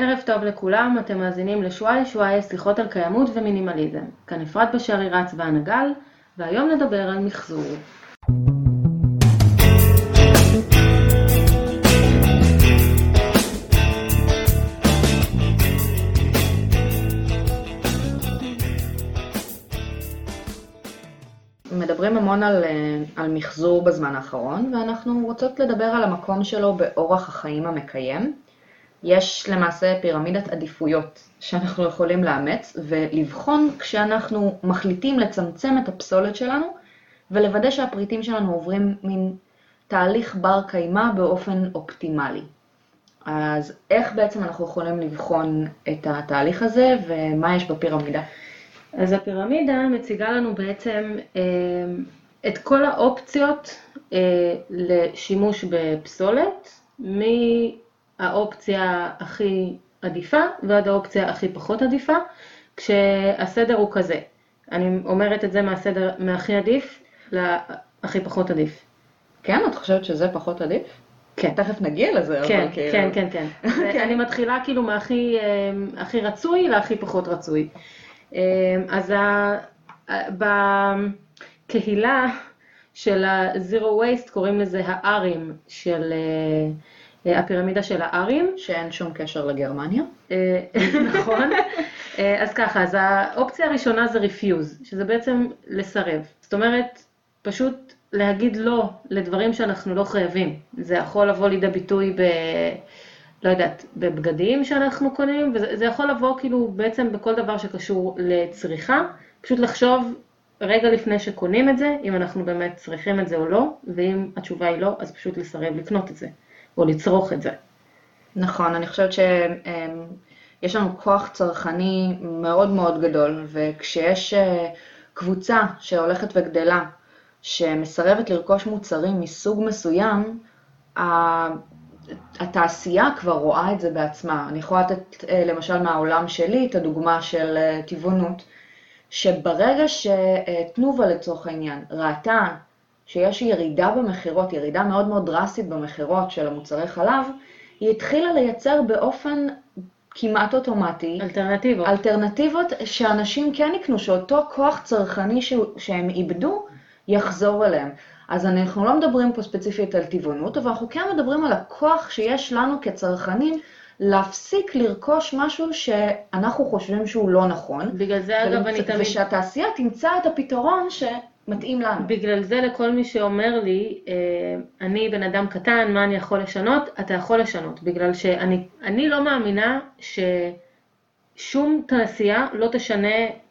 ערב טוב לכולם, אתם מאזינים לשוואי, שוואי שיחות על קיימות ומינימליזם. כאן אפרת בשרי רץ והנגל, והיום נדבר על מחזור. מדברים המון על מחזור בזמן האחרון, ואנחנו רוצות לדבר על המקום שלו באורח החיים המקיים. יש למעשה פירמידת עדיפויות שאנחנו יכולים לאמץ ולבחון כשאנחנו מחליטים לצמצם את הפסולת שלנו ולוודא שהפריטים שלנו עוברים מין תהליך בר קיימא באופן אופטימלי. אז איך בעצם אנחנו יכולים לבחון את התהליך הזה ומה יש בפירמידה? אז הפירמידה מציגה לנו בעצם את כל האופציות לשימוש בפסולת האופציה הכי עדיפה ועד האופציה הכי פחות עדיפה, כשהסדר הוא כזה. אני אומרת את זה מהסדר מהכי עדיף להכי פחות עדיף. כן, את חושבת שזה פחות עדיף? כן. תכף נגיע לזה. כן, אבל כן, כאילו... כן, כן. אני מתחילה כאילו מהכי רצוי להכי פחות רצוי. אז בקהילה של ה-Zero Waste קוראים לזה הארים של... הפירמידה של הארים, שאין שום קשר לגרמניה. נכון. אז ככה, אז האופציה הראשונה זה רפיוז, שזה בעצם לסרב. זאת אומרת, פשוט להגיד לא לדברים שאנחנו לא חייבים. זה יכול לבוא לידי ביטוי לא יודעת, בבגדים שאנחנו קונים, וזה יכול לבוא כאילו בעצם בכל דבר שקשור לצריכה. פשוט לחשוב רגע לפני שקונים את זה, אם אנחנו באמת צריכים את זה או לא, ואם התשובה היא לא, אז פשוט לסרב לקנות את זה. או לצרוך את זה. נכון, אני חושבת שיש לנו כוח צרכני מאוד מאוד גדול, וכשיש קבוצה שהולכת וגדלה, שמסרבת לרכוש מוצרים מסוג מסוים, התעשייה כבר רואה את זה בעצמה. אני יכולה לתת למשל מהעולם שלי את הדוגמה של טבעונות, שברגע שתנובה לצורך העניין ראתה, שיש ירידה במחירות, ירידה מאוד מאוד דרסטית במחירות של המוצרי חלב, היא התחילה לייצר באופן כמעט אוטומטי אלטרנטיבות שאנשים כן יקנו, שאותו כוח צרכני שהם איבדו יחזור אליהם. אז אנחנו לא מדברים פה ספציפית על טבעונות, אבל אנחנו כן מדברים על הכוח שיש לנו כצרכנים להפסיק לרכוש משהו שאנחנו חושבים שהוא לא נכון. בגלל זה אגב אני תמיד... ושהתעשייה תמצא את הפתרון ש... מתאים לנו. בגלל זה לכל מי שאומר לי, אני בן אדם קטן, מה אני יכול לשנות? אתה יכול לשנות, בגלל שאני לא מאמינה ששום תעשייה לא תשנה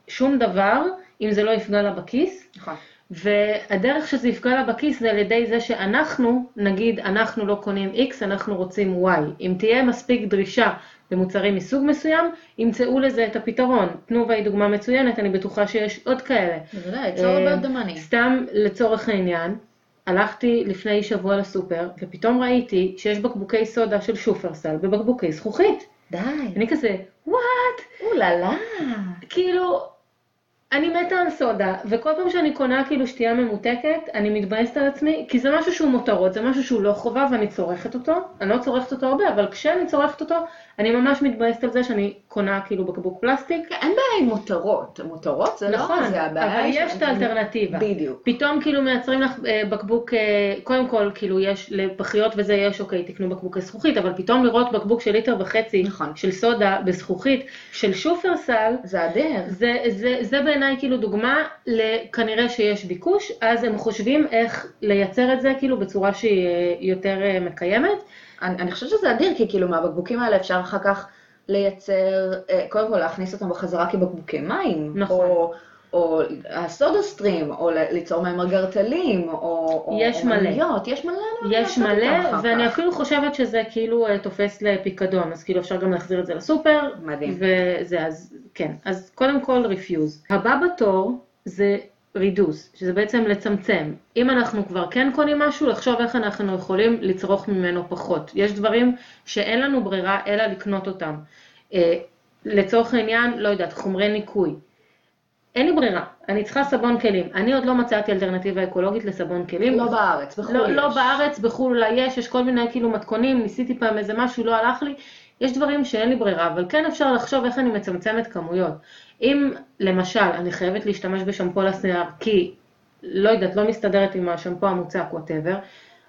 שום דבר, אם זה לא יפגע לה בכיס. נכון. והדרך שזה יפגע לה בכיס זה על ידי זה שאנחנו, נגיד אנחנו לא קונים X, אנחנו רוצים Y. אם תהיה מספיק דרישה במוצרים מסוג מסוים, ימצאו לזה את הפתרון. תנובה היא דוגמה מצוינת, אני בטוחה שיש עוד כאלה. בוודאי, צור בת דמני. סתם לצורך העניין, הלכתי לפני שבוע לסופר, ופתאום ראיתי שיש בקבוקי סודה של שופרסל, ובקבוקי זכוכית. די. אני כזה, וואט? אוללה. כאילו... אני מתה על סודה, וכל פעם שאני קונה כאילו שתייה ממותקת, אני מתבאסת על עצמי, כי זה משהו שהוא מותרות, זה משהו שהוא לא חובה ואני צורכת אותו, אני לא צורכת אותו הרבה, אבל כשאני צורכת אותו, אני ממש מתבאסת על זה שאני קונה כאילו בקבוק פלסטיק. אין בעיה עם מותרות, מותרות זה נכון, לא, זה הבעיה. אבל יש את האלטרנטיבה. בדיוק. פתאום כאילו מייצרים לך בקבוק, קודם כל כאילו יש לפחיות וזה יש, אוקיי, תקנו בקבוקי זכוכית, אבל פתאום לראות בקבוק של ליטר וחצי, נכון. של סודה בזכוכית, של שופרסל, זה אדיר. זה בעיניי כאילו דוגמה לכנראה שיש ביקוש, אז הם חושבים איך לייצר את זה כאילו בצורה שהיא יותר מקיימת. אני חושבת שזה אדיר, כי כאילו מהבקבוקים האלה אפשר אחר כך לייצר, קודם כל להכניס אותם בחזרה כבקבוקי מים, נכון. או הסודה סטרים, או ליצור מהם מרגרטלים, או מליות, יש מלא. יש מלא, ואני אפילו חושבת שזה כאילו תופס לפיקדון, אז כאילו אפשר גם להחזיר את זה לסופר. מדהים. וזה אז, כן, אז קודם כל רפיוז. הבא בתור זה רידוס, שזה בעצם לצמצם. אם אנחנו כבר כן קונים משהו, לחשוב איך אנחנו יכולים לצרוך ממנו פחות. יש דברים שאין לנו ברירה אלא לקנות אותם. לצורך העניין, לא יודעת, חומרי ניקוי. אין לי ברירה, אני צריכה סבון כלים. אני עוד לא מצאתי אלטרנטיבה אקולוגית לסבון כלים. לא בארץ, בחול יש. לא בארץ, בחול יש כל מיני כאילו מתכונים, ניסיתי פעם איזה משהו, לא הלך לי. יש דברים שאין לי ברירה, אבל כן אפשר לחשוב איך אני מצמצמת כמויות. אם למשל אני חייבת להשתמש בשמפו לשיער, כי לא יודעת, לא מסתדרת עם השמפו המוצק, whatever,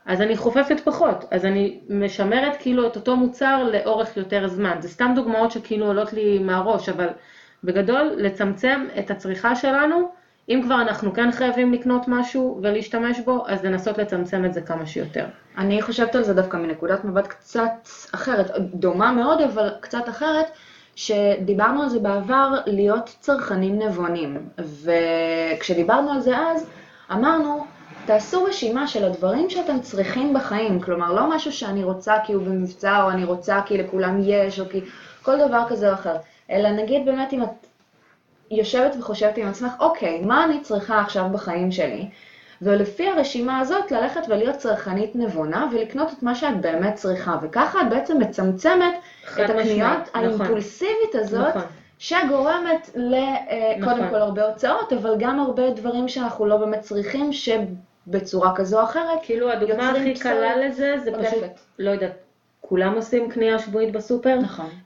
אז אני חופפת פחות, אז אני משמרת כאילו את אותו מוצר לאורך יותר זמן. זה סתם דוגמאות שכאילו עולות לי מהראש, אבל בגדול לצמצם את הצריכה שלנו, אם כבר אנחנו כן חייבים לקנות משהו ולהשתמש בו, אז לנסות לצמצם את זה כמה שיותר. אני חושבת על זה דווקא מנקודת מבט קצת אחרת, דומה מאוד אבל קצת אחרת, שדיברנו על זה בעבר להיות צרכנים נבונים, וכשדיברנו על זה אז אמרנו, תעשו רשימה של הדברים שאתם צריכים בחיים, כלומר לא משהו שאני רוצה כי הוא במבצע או אני רוצה כי לכולם יש או כי כל דבר כזה או אחר, אלא נגיד באמת אם את יושבת וחושבת עם עצמך, אוקיי, מה אני צריכה עכשיו בחיים שלי? ולפי הרשימה הזאת ללכת ולהיות צרכנית נבונה ולקנות את מה שאת באמת צריכה, וככה את בעצם מצמצמת את הקניות האימפולסיבית הזאת, שגורמת לקודם כל הרבה הוצאות, אבל גם הרבה דברים שאנחנו לא באמת צריכים, שבצורה כזו או אחרת כאילו הדוגמה הכי קלה לזה, זה פשוט, לא יודעת, כולם עושים קנייה שבועית בסופר,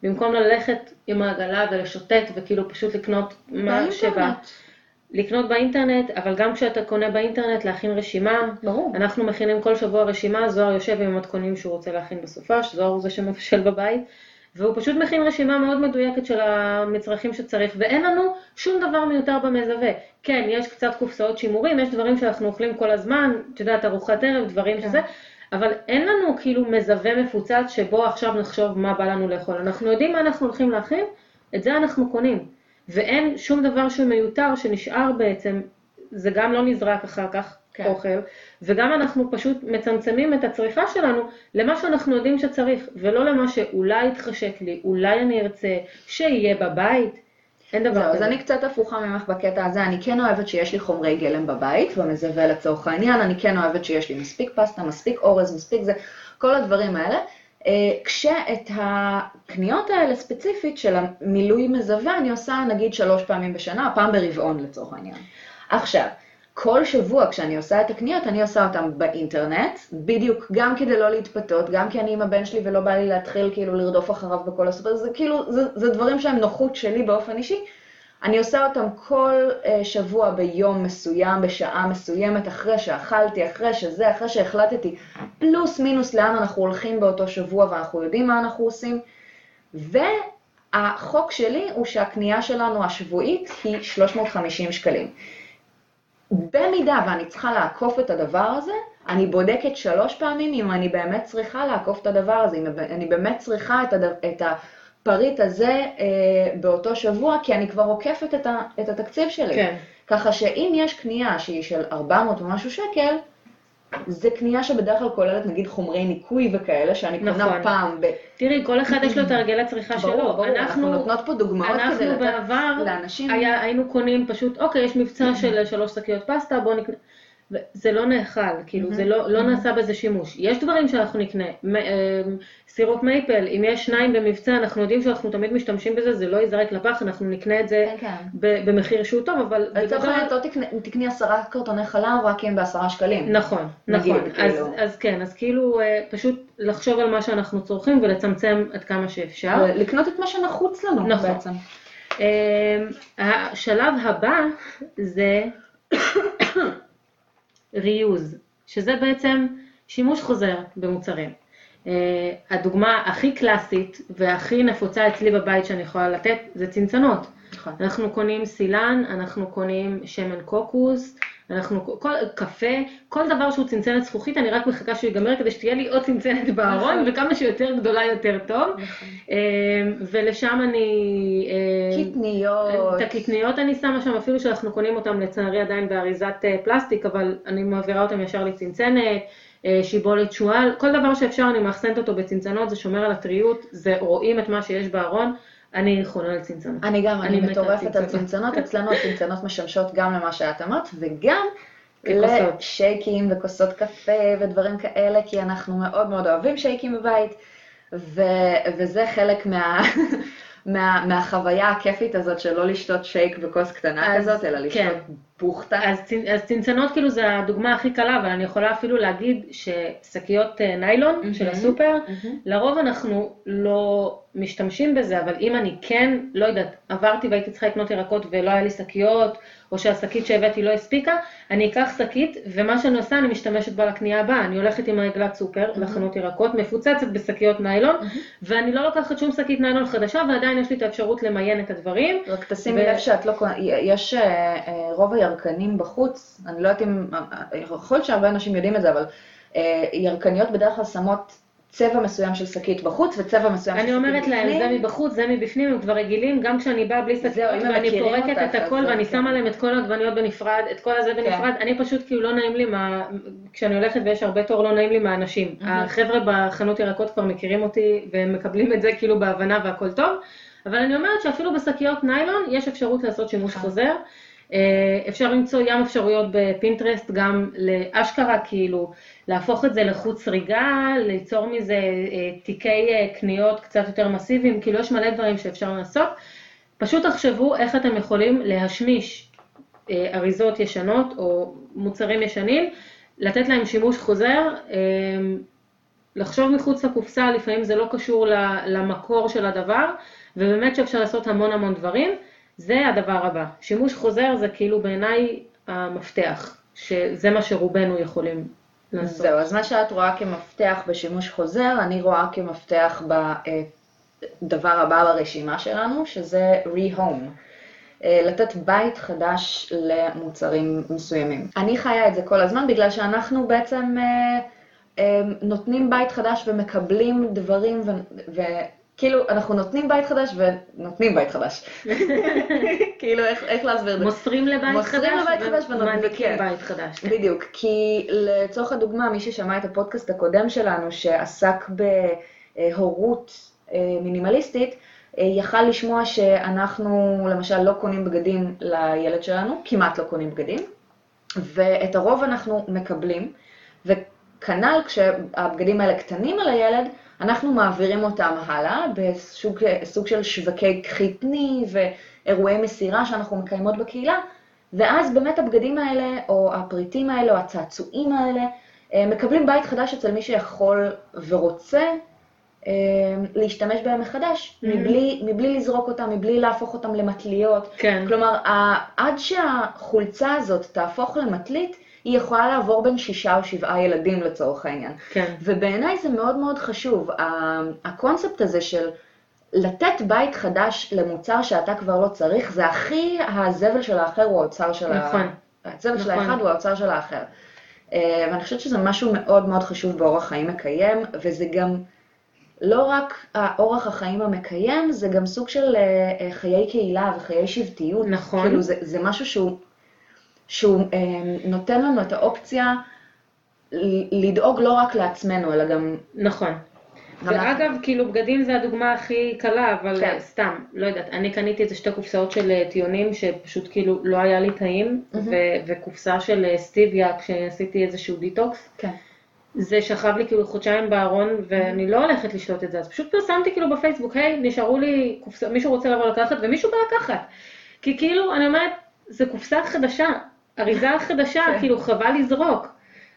במקום ללכת עם העגלה ולשוטט וכאילו פשוט לקנות מה שבא. לקנות באינטרנט, אבל גם כשאתה קונה באינטרנט להכין רשימה, ברור. אנחנו מכינים כל שבוע רשימה, זוהר יושב עם מתכונים שהוא רוצה להכין בסופה, שזוהר הוא זה שמבשל בבית, והוא פשוט מכין רשימה מאוד מדויקת של המצרכים שצריך, ואין לנו שום דבר מיותר במזווה. כן, יש קצת קופסאות שימורים, יש דברים שאנחנו אוכלים כל הזמן, תדעת, ארוחת ערב, דברים שזה, אבל אין לנו כאילו מזווה מפוצץ שבו עכשיו נחשוב מה בא לנו לאכול. אנחנו יודעים מה אנחנו הולכים להכין, את זה אנחנו קונים. ואין שום דבר שהוא מיותר שנשאר בעצם, זה גם לא נזרק אחר כך אוכל, וגם אנחנו פשוט מצמצמים את הצריכה שלנו למה שאנחנו יודעים שצריך, ולא למה שאולי יתחשק לי, אולי אני ארצה שיהיה בבית, אין דבר כזה. אז אני קצת הפוכה ממך בקטע הזה, אני כן אוהבת שיש לי חומרי גלם בבית, במזווה לצורך העניין, אני כן אוהבת שיש לי מספיק פסטה, מספיק אורז, מספיק זה, כל הדברים האלה. כשאת הקניות האלה ספציפית של המילוי מזווה אני עושה נגיד 3 פעמים בשנה, פעם ברבעון לצורך העניין. עכשיו, כל שבוע כשאני עושה את הקניות אני עושה אותם באינטרנט, בדיוק גם כדי לא להתפתות, גם כי אני עם הבן שלי ולא בא לי להתחיל כאילו לרדוף אחריו בכל הסופר, זה כאילו, זה דברים שהם נוחות שלי באופן אישי. אני עושה אותם כל שבוע ביום מסוים, בשעה מסוימת, אחרי שאכלתי, אחרי שזה, אחרי שהחלטתי, פלוס מינוס לאן אנחנו הולכים באותו שבוע ואנחנו יודעים מה אנחנו עושים. והחוק שלי הוא שהקנייה שלנו השבועית היא 350 שקלים. במידה ואני צריכה לעקוף את הדבר הזה, אני בודקת 3 פעמים אם אני באמת צריכה לעקוף את הדבר הזה, אם אני באמת צריכה את הפריט הזה באותו שבוע, כי אני כבר עוקפת את התקציב שלי. כן. ככה שאם יש קנייה שהיא של 400 ומשהו שקל, זה קנייה שבדרך כלל כוללת נגיד חומרי ניקוי וכאלה, שאני קונה פעם ב... תראי, כל אחד יש לו את הרגלי צריכה שלו. ברור, אנחנו נותנות פה דוגמאות כדי לתת לאנשים... אנחנו בעבר היינו קונים פשוט, אוקיי, יש מבצע של 3 שקיות פסטה, בואו נקנה... זה לא נאכל, כאילו, זה לא נעשה בזה שימוש. יש דברים שאנחנו נקנה, סירופ מייפל, אם יש 2 במבצע, אנחנו יודעים שאנחנו תמיד משתמשים בזה, זה לא ייזרק לפח, אנחנו נקנה את זה במחיר שהוא טוב, אבל... לצורך העניין, תקני 10 קרטוני חלב, רק אם 10 שקלים. נכון, נכון. אז כן, אז כאילו, פשוט לחשוב על מה שאנחנו צורכים, ולצמצם עד כמה שאפשר. לקנות את מה שנחוץ לנו בעצם. השלב הבא זה... ריוז, שזה בעצם שימוש חוזר במוצרים. הדוגמה הכי קלאסית והכי נפוצה אצלי בבית שאני יכולה לתת זה צנצנות. אנחנו קונים סילן, אנחנו קונים שמן קוקוס, אנחנו קפה, כל דבר שהוא צנצנת זכוכית, אני רק מחכה שהוא ייגמר כדי שתהיה לי עוד צנצנת בארון, וכמה שיותר גדולה יותר טוב. ולשם אני... קטניות. את הקטניות אני שמה שם, אפילו שאנחנו קונים אותם לצערי עדיין באריזת פלסטיק, אבל אני מעבירה אותם ישר לצנצנת, שיבולת שואל, כל דבר שאפשר אני מאחסנת אותו בצנצנות, זה שומר על הטריות, זה רואים את מה שיש בארון, אני חונה על צנצנות. אני גם, אני מטורפת על צנצנות, אצלנו הצנצנות משמשות גם למה שאת אמרת, וגם לשייקים וכוסות קפה ודברים כאלה, כי אנחנו מאוד מאוד אוהבים שייקים בבית, וזה חלק מהחוויה הכיפית הזאת, שלא לשתות שייק בכוס קטנה כזאת, אלא לשתות פוכתה, אז צנצנות כאילו זה הדוגמה הכי קלה, אבל אני יכולה אפילו להגיד ששקיות ניילון של הסופר, לרוב אנחנו לא משתמשים בזה, אבל אם אני כן, לא יודעת, עברתי והייתי צריכה לקנות ירקות ולא היה לי שקיות, או שהשקית שהבאתי לא הספיקה, אני אקח שקית, ומה שאני עושה, אני משתמשת בה לקנייה הבאה, אני הולכת עם רגלת סופר לחנות ירקות, מפוצצת בשקיות ניילון, ואני לא לוקחת שום שקית ניילון חדשה, ועדיין יש לי את האפשרות למיין את הדברים. רק תשימי לב שאת לא... יש רוב הירקנים בחוץ, אני לא יודעת אם... יכול להיות שהרבה אנשים יודעים את זה, אבל ירקניות בדרך כלל שמות צבע מסוים של שקית בחוץ וצבע מסוים של שקית בפנים. אני אומרת להם, זה מבחוץ, זה מבפנים, הם כבר רגילים, גם כשאני באה בלי שקית, ואני פורקת את הכל, ואני שמה להם את כל הדבניות בנפרד, את כל הזה בנפרד, אני פשוט כאילו לא נעים לי, כשאני הולכת ויש הרבה תור, לא נעים לי מהאנשים. החבר'ה בחנות ירקות כבר מכירים אותי, והם מקבלים את זה כאילו בהבנה והכל טוב, אבל אני אומרת שאפילו בשקיות ניילון, יש אפשרות לעשות שימוש חוזר, אפשר למצוא ים אפשרויות בפינטרסט גם לאשכרה, כאילו להפוך את זה לחוט סריגה, ליצור מזה תיקי קניות קצת יותר מסיביים, כאילו יש מלא דברים שאפשר לעשות. פשוט תחשבו איך אתם יכולים להשמיש אריזות ישנות או מוצרים ישנים, לתת להם שימוש חוזר, לחשוב מחוץ לקופסה, לפעמים זה לא קשור למקור של הדבר, ובאמת שאפשר לעשות המון המון דברים. זה הדבר הבא. שימוש חוזר זה כאילו בעיניי המפתח, שזה מה שרובנו יכולים לעשות. זהו, אז מה שאת רואה כמפתח בשימוש חוזר, אני רואה כמפתח בדבר הבא ברשימה שלנו, שזה re-home. לתת בית חדש למוצרים מסוימים. אני חיה את זה כל הזמן, בגלל שאנחנו בעצם נותנים בית חדש ומקבלים דברים כאילו, אנחנו נותנים בית חדש ונותנים בית חדש. כאילו, איך להסביר את זה? מוסרים לבית חדש ומעניקים בית חדש. בדיוק, כי לצורך הדוגמה, מי ששמע את הפודקאסט הקודם שלנו, שעסק בהורות מינימליסטית, יכל לשמוע שאנחנו, למשל, לא קונים בגדים לילד שלנו, כמעט לא קונים בגדים, ואת הרוב אנחנו מקבלים, וכנ"ל כשהבגדים האלה קטנים על הילד, אנחנו מעבירים אותם הלאה בסוג של שווקי קחיתני ואירועי מסירה שאנחנו מקיימות בקהילה, ואז באמת הבגדים האלה או הפריטים האלה או הצעצועים האלה מקבלים בית חדש אצל מי שיכול ורוצה להשתמש בהם מחדש, מבלי לזרוק אותם, מבלי להפוך אותם למטליות. כלומר, עד שהחולצה הזאת תהפוך למטלית, היא יכולה לעבור בין 6 או 7 ילדים לצורך העניין. כן. ובעיניי זה מאוד מאוד חשוב, הקונספט הזה של לתת בית חדש למוצר שאתה כבר לא צריך, זה הכי הזבל של האחר הוא האוצר של נכון. הזבל נכון. של האחד הוא האוצר של האחר. ואני חושבת שזה משהו מאוד מאוד חשוב באורח חיים מקיים, וזה גם לא רק האורח החיים המקיים, זה גם סוג של חיי קהילה וחיי שבטיות. נכון. כאילו זה משהו שהוא נותן לנו את האופציה לדאוג לא רק לעצמנו, אלא גם... נכון. ואגב, כאילו בגדים זה הדוגמה הכי קלה, אבל כן. סתם, לא יודעת, אני קניתי איזה 2 קופסאות של טיונים, שפשוט כאילו לא היה לי טעים, וקופסה של סטיביה, כשעשיתי איזשהו דיטוקס. כן. זה שכב לי כאילו 2 חודשים בארון, ואני לא הולכת לשלוט את זה, אז פשוט פרסמתי כאילו בפייסבוק, היי, נשארו לי קופסה, מישהו רוצה לבוא לקחת, ומישהו בא לקחת. כי כאילו, אני אומרת, זה קופסה חדשה. אריזה חדשה, כאילו חבל לזרוק.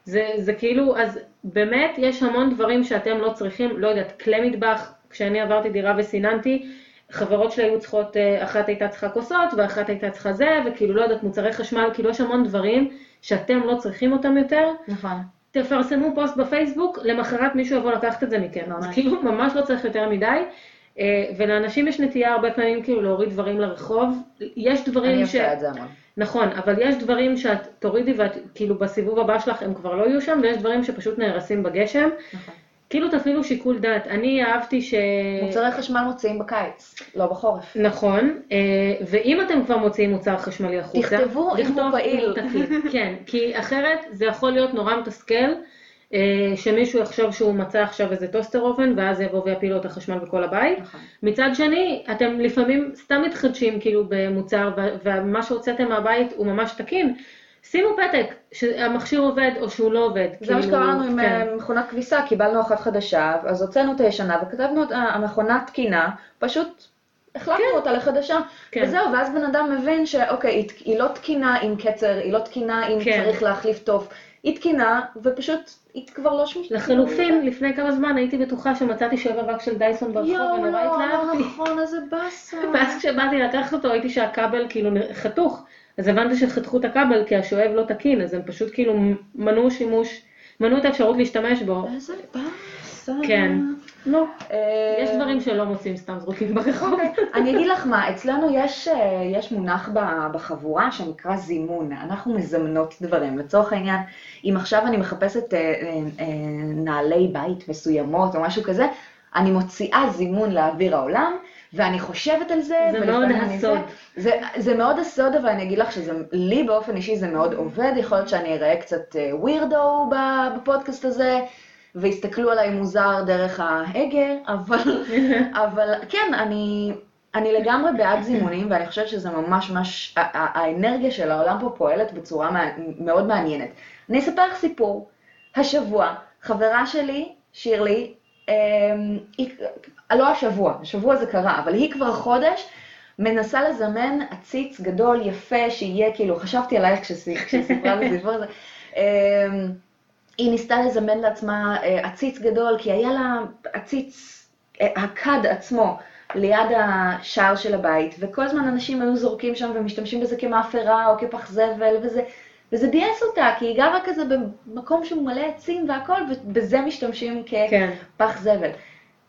זה כאילו, אז באמת יש המון דברים שאתם לא צריכים, לא יודעת, כלי מטבח, כשאני עברתי דירה וסיננתי, חברות שלי היו צריכות, אחת הייתה צריכה כוסות, ואחת הייתה צריכה זה, וכאילו לא יודעת, מוצרי חשמל, כאילו יש המון דברים שאתם לא צריכים אותם יותר. נכון. תפרסמו פוסט בפייסבוק, למחרת מישהו יבוא לקחת את זה מכם. אז כאילו ממש לא צריך יותר מדי. ולאנשים יש נטייה הרבה פעמים כאילו להוריד דברים לרחוב, יש דברים ש... אני עושה את זה המון. נכון, אבל יש דברים שאת תורידי ואת כאילו בסיבוב הבא שלך הם כבר לא יהיו שם, ויש דברים שפשוט נהרסים בגשם. נכון. כאילו תפעילו שיקול דעת, אני אהבתי ש... מוצרי חשמל מוציאים בקיץ, לא בחורף. נכון, ואם אתם כבר מוציאים מוצר חשמלי החוצה... תכתבו אם הוא פעיל. כן, כי אחרת זה יכול להיות נורא מתסכל, שמישהו יחשוב שהוא מצא עכשיו איזה טוסטר אופן, ואז יבוא ויפיל לו את החשמל בכל הבית. נכון. מצד שני, אתם לפעמים סתם מתחדשים כאילו במוצר, ומה שהוצאתם מהבית הוא ממש תקין. שימו פתק שהמכשיר עובד או שהוא לא עובד. זה כאילו, מה שקראנו עם מכונת כביסה, קיבלנו אחת חדשה, אז הוצאנו את הישנה וכתבנו המכונה תקינה, פשוט החלפנו אותה לחדשה, וזהו, ואז בן אדם מבין שאוקיי, היא לא תקינה עם קצר, היא לא תקינה אם צריך להחליף טוב, היא תקינה ופשוט היא כבר לא שמשתנה. לחלופין, לפני כמה זמן הייתי בטוחה שמצאתי שואב אבק של דייסון ברחוב ונורא התלהבתי. נכון, איזה באסה. ואז כשבאתי לקחת אותו, ראיתי שהקבל כאילו חתוך, אז הבנתי שחתכו את הקבל כי השואב לא תקין, אז הם פשוט כאילו מנעו שימוש, מנעו את האפשרות להשתמש בו. איזה באסה. כן. לא. יש דברים שלא מוצאים סתם זרוקים ברחוב. אני אגיד לך מה, אצלנו יש מונח בחבורה שנקרא זימון. אנחנו מזמנות דברים. לצורך העניין, אם עכשיו אני מחפשת נעלי בית מסוימות או משהו כזה, אני מוציאה זימון לאוויר העולם, ואני חושבת על זה. זה מאוד הסוד. זה מאוד הסוד, אבל אני אגיד לך שלי באופן אישי זה מאוד עובד. יכול להיות שאני אראה קצת ווירדו בפודקאסט הזה, והסתכלו עליי מוזר דרך ההגה, אבל כן, אני לגמרי בעד זימונים, ואני חושבת שזה ממש, האנרגיה של העולם פה פועלת בצורה מאוד מעניינת. אני אספר לך סיפור. השבוע, חברה שלי, שירלי, לא השבוע זה קרה, אבל היא כבר חודש, מנסה לזמן עציץ גדול, יפה, שיהיה כאילו, חשבתי עלייך כשסיפרה לסיפור הזה, היא ניסתה לזמן לעצמה עציץ גדול, כי היה לה עציץ, הקד עצמו, ליד השער של הבית, וכל הזמן אנשים היו זורקים שם ומשתמשים בזה כמאפרה או כפח זבל, וזה ביאס אותה, כי היא גרה כזה במקום שהוא מלא עצים והכל, ובזה משתמשים כפח זבל.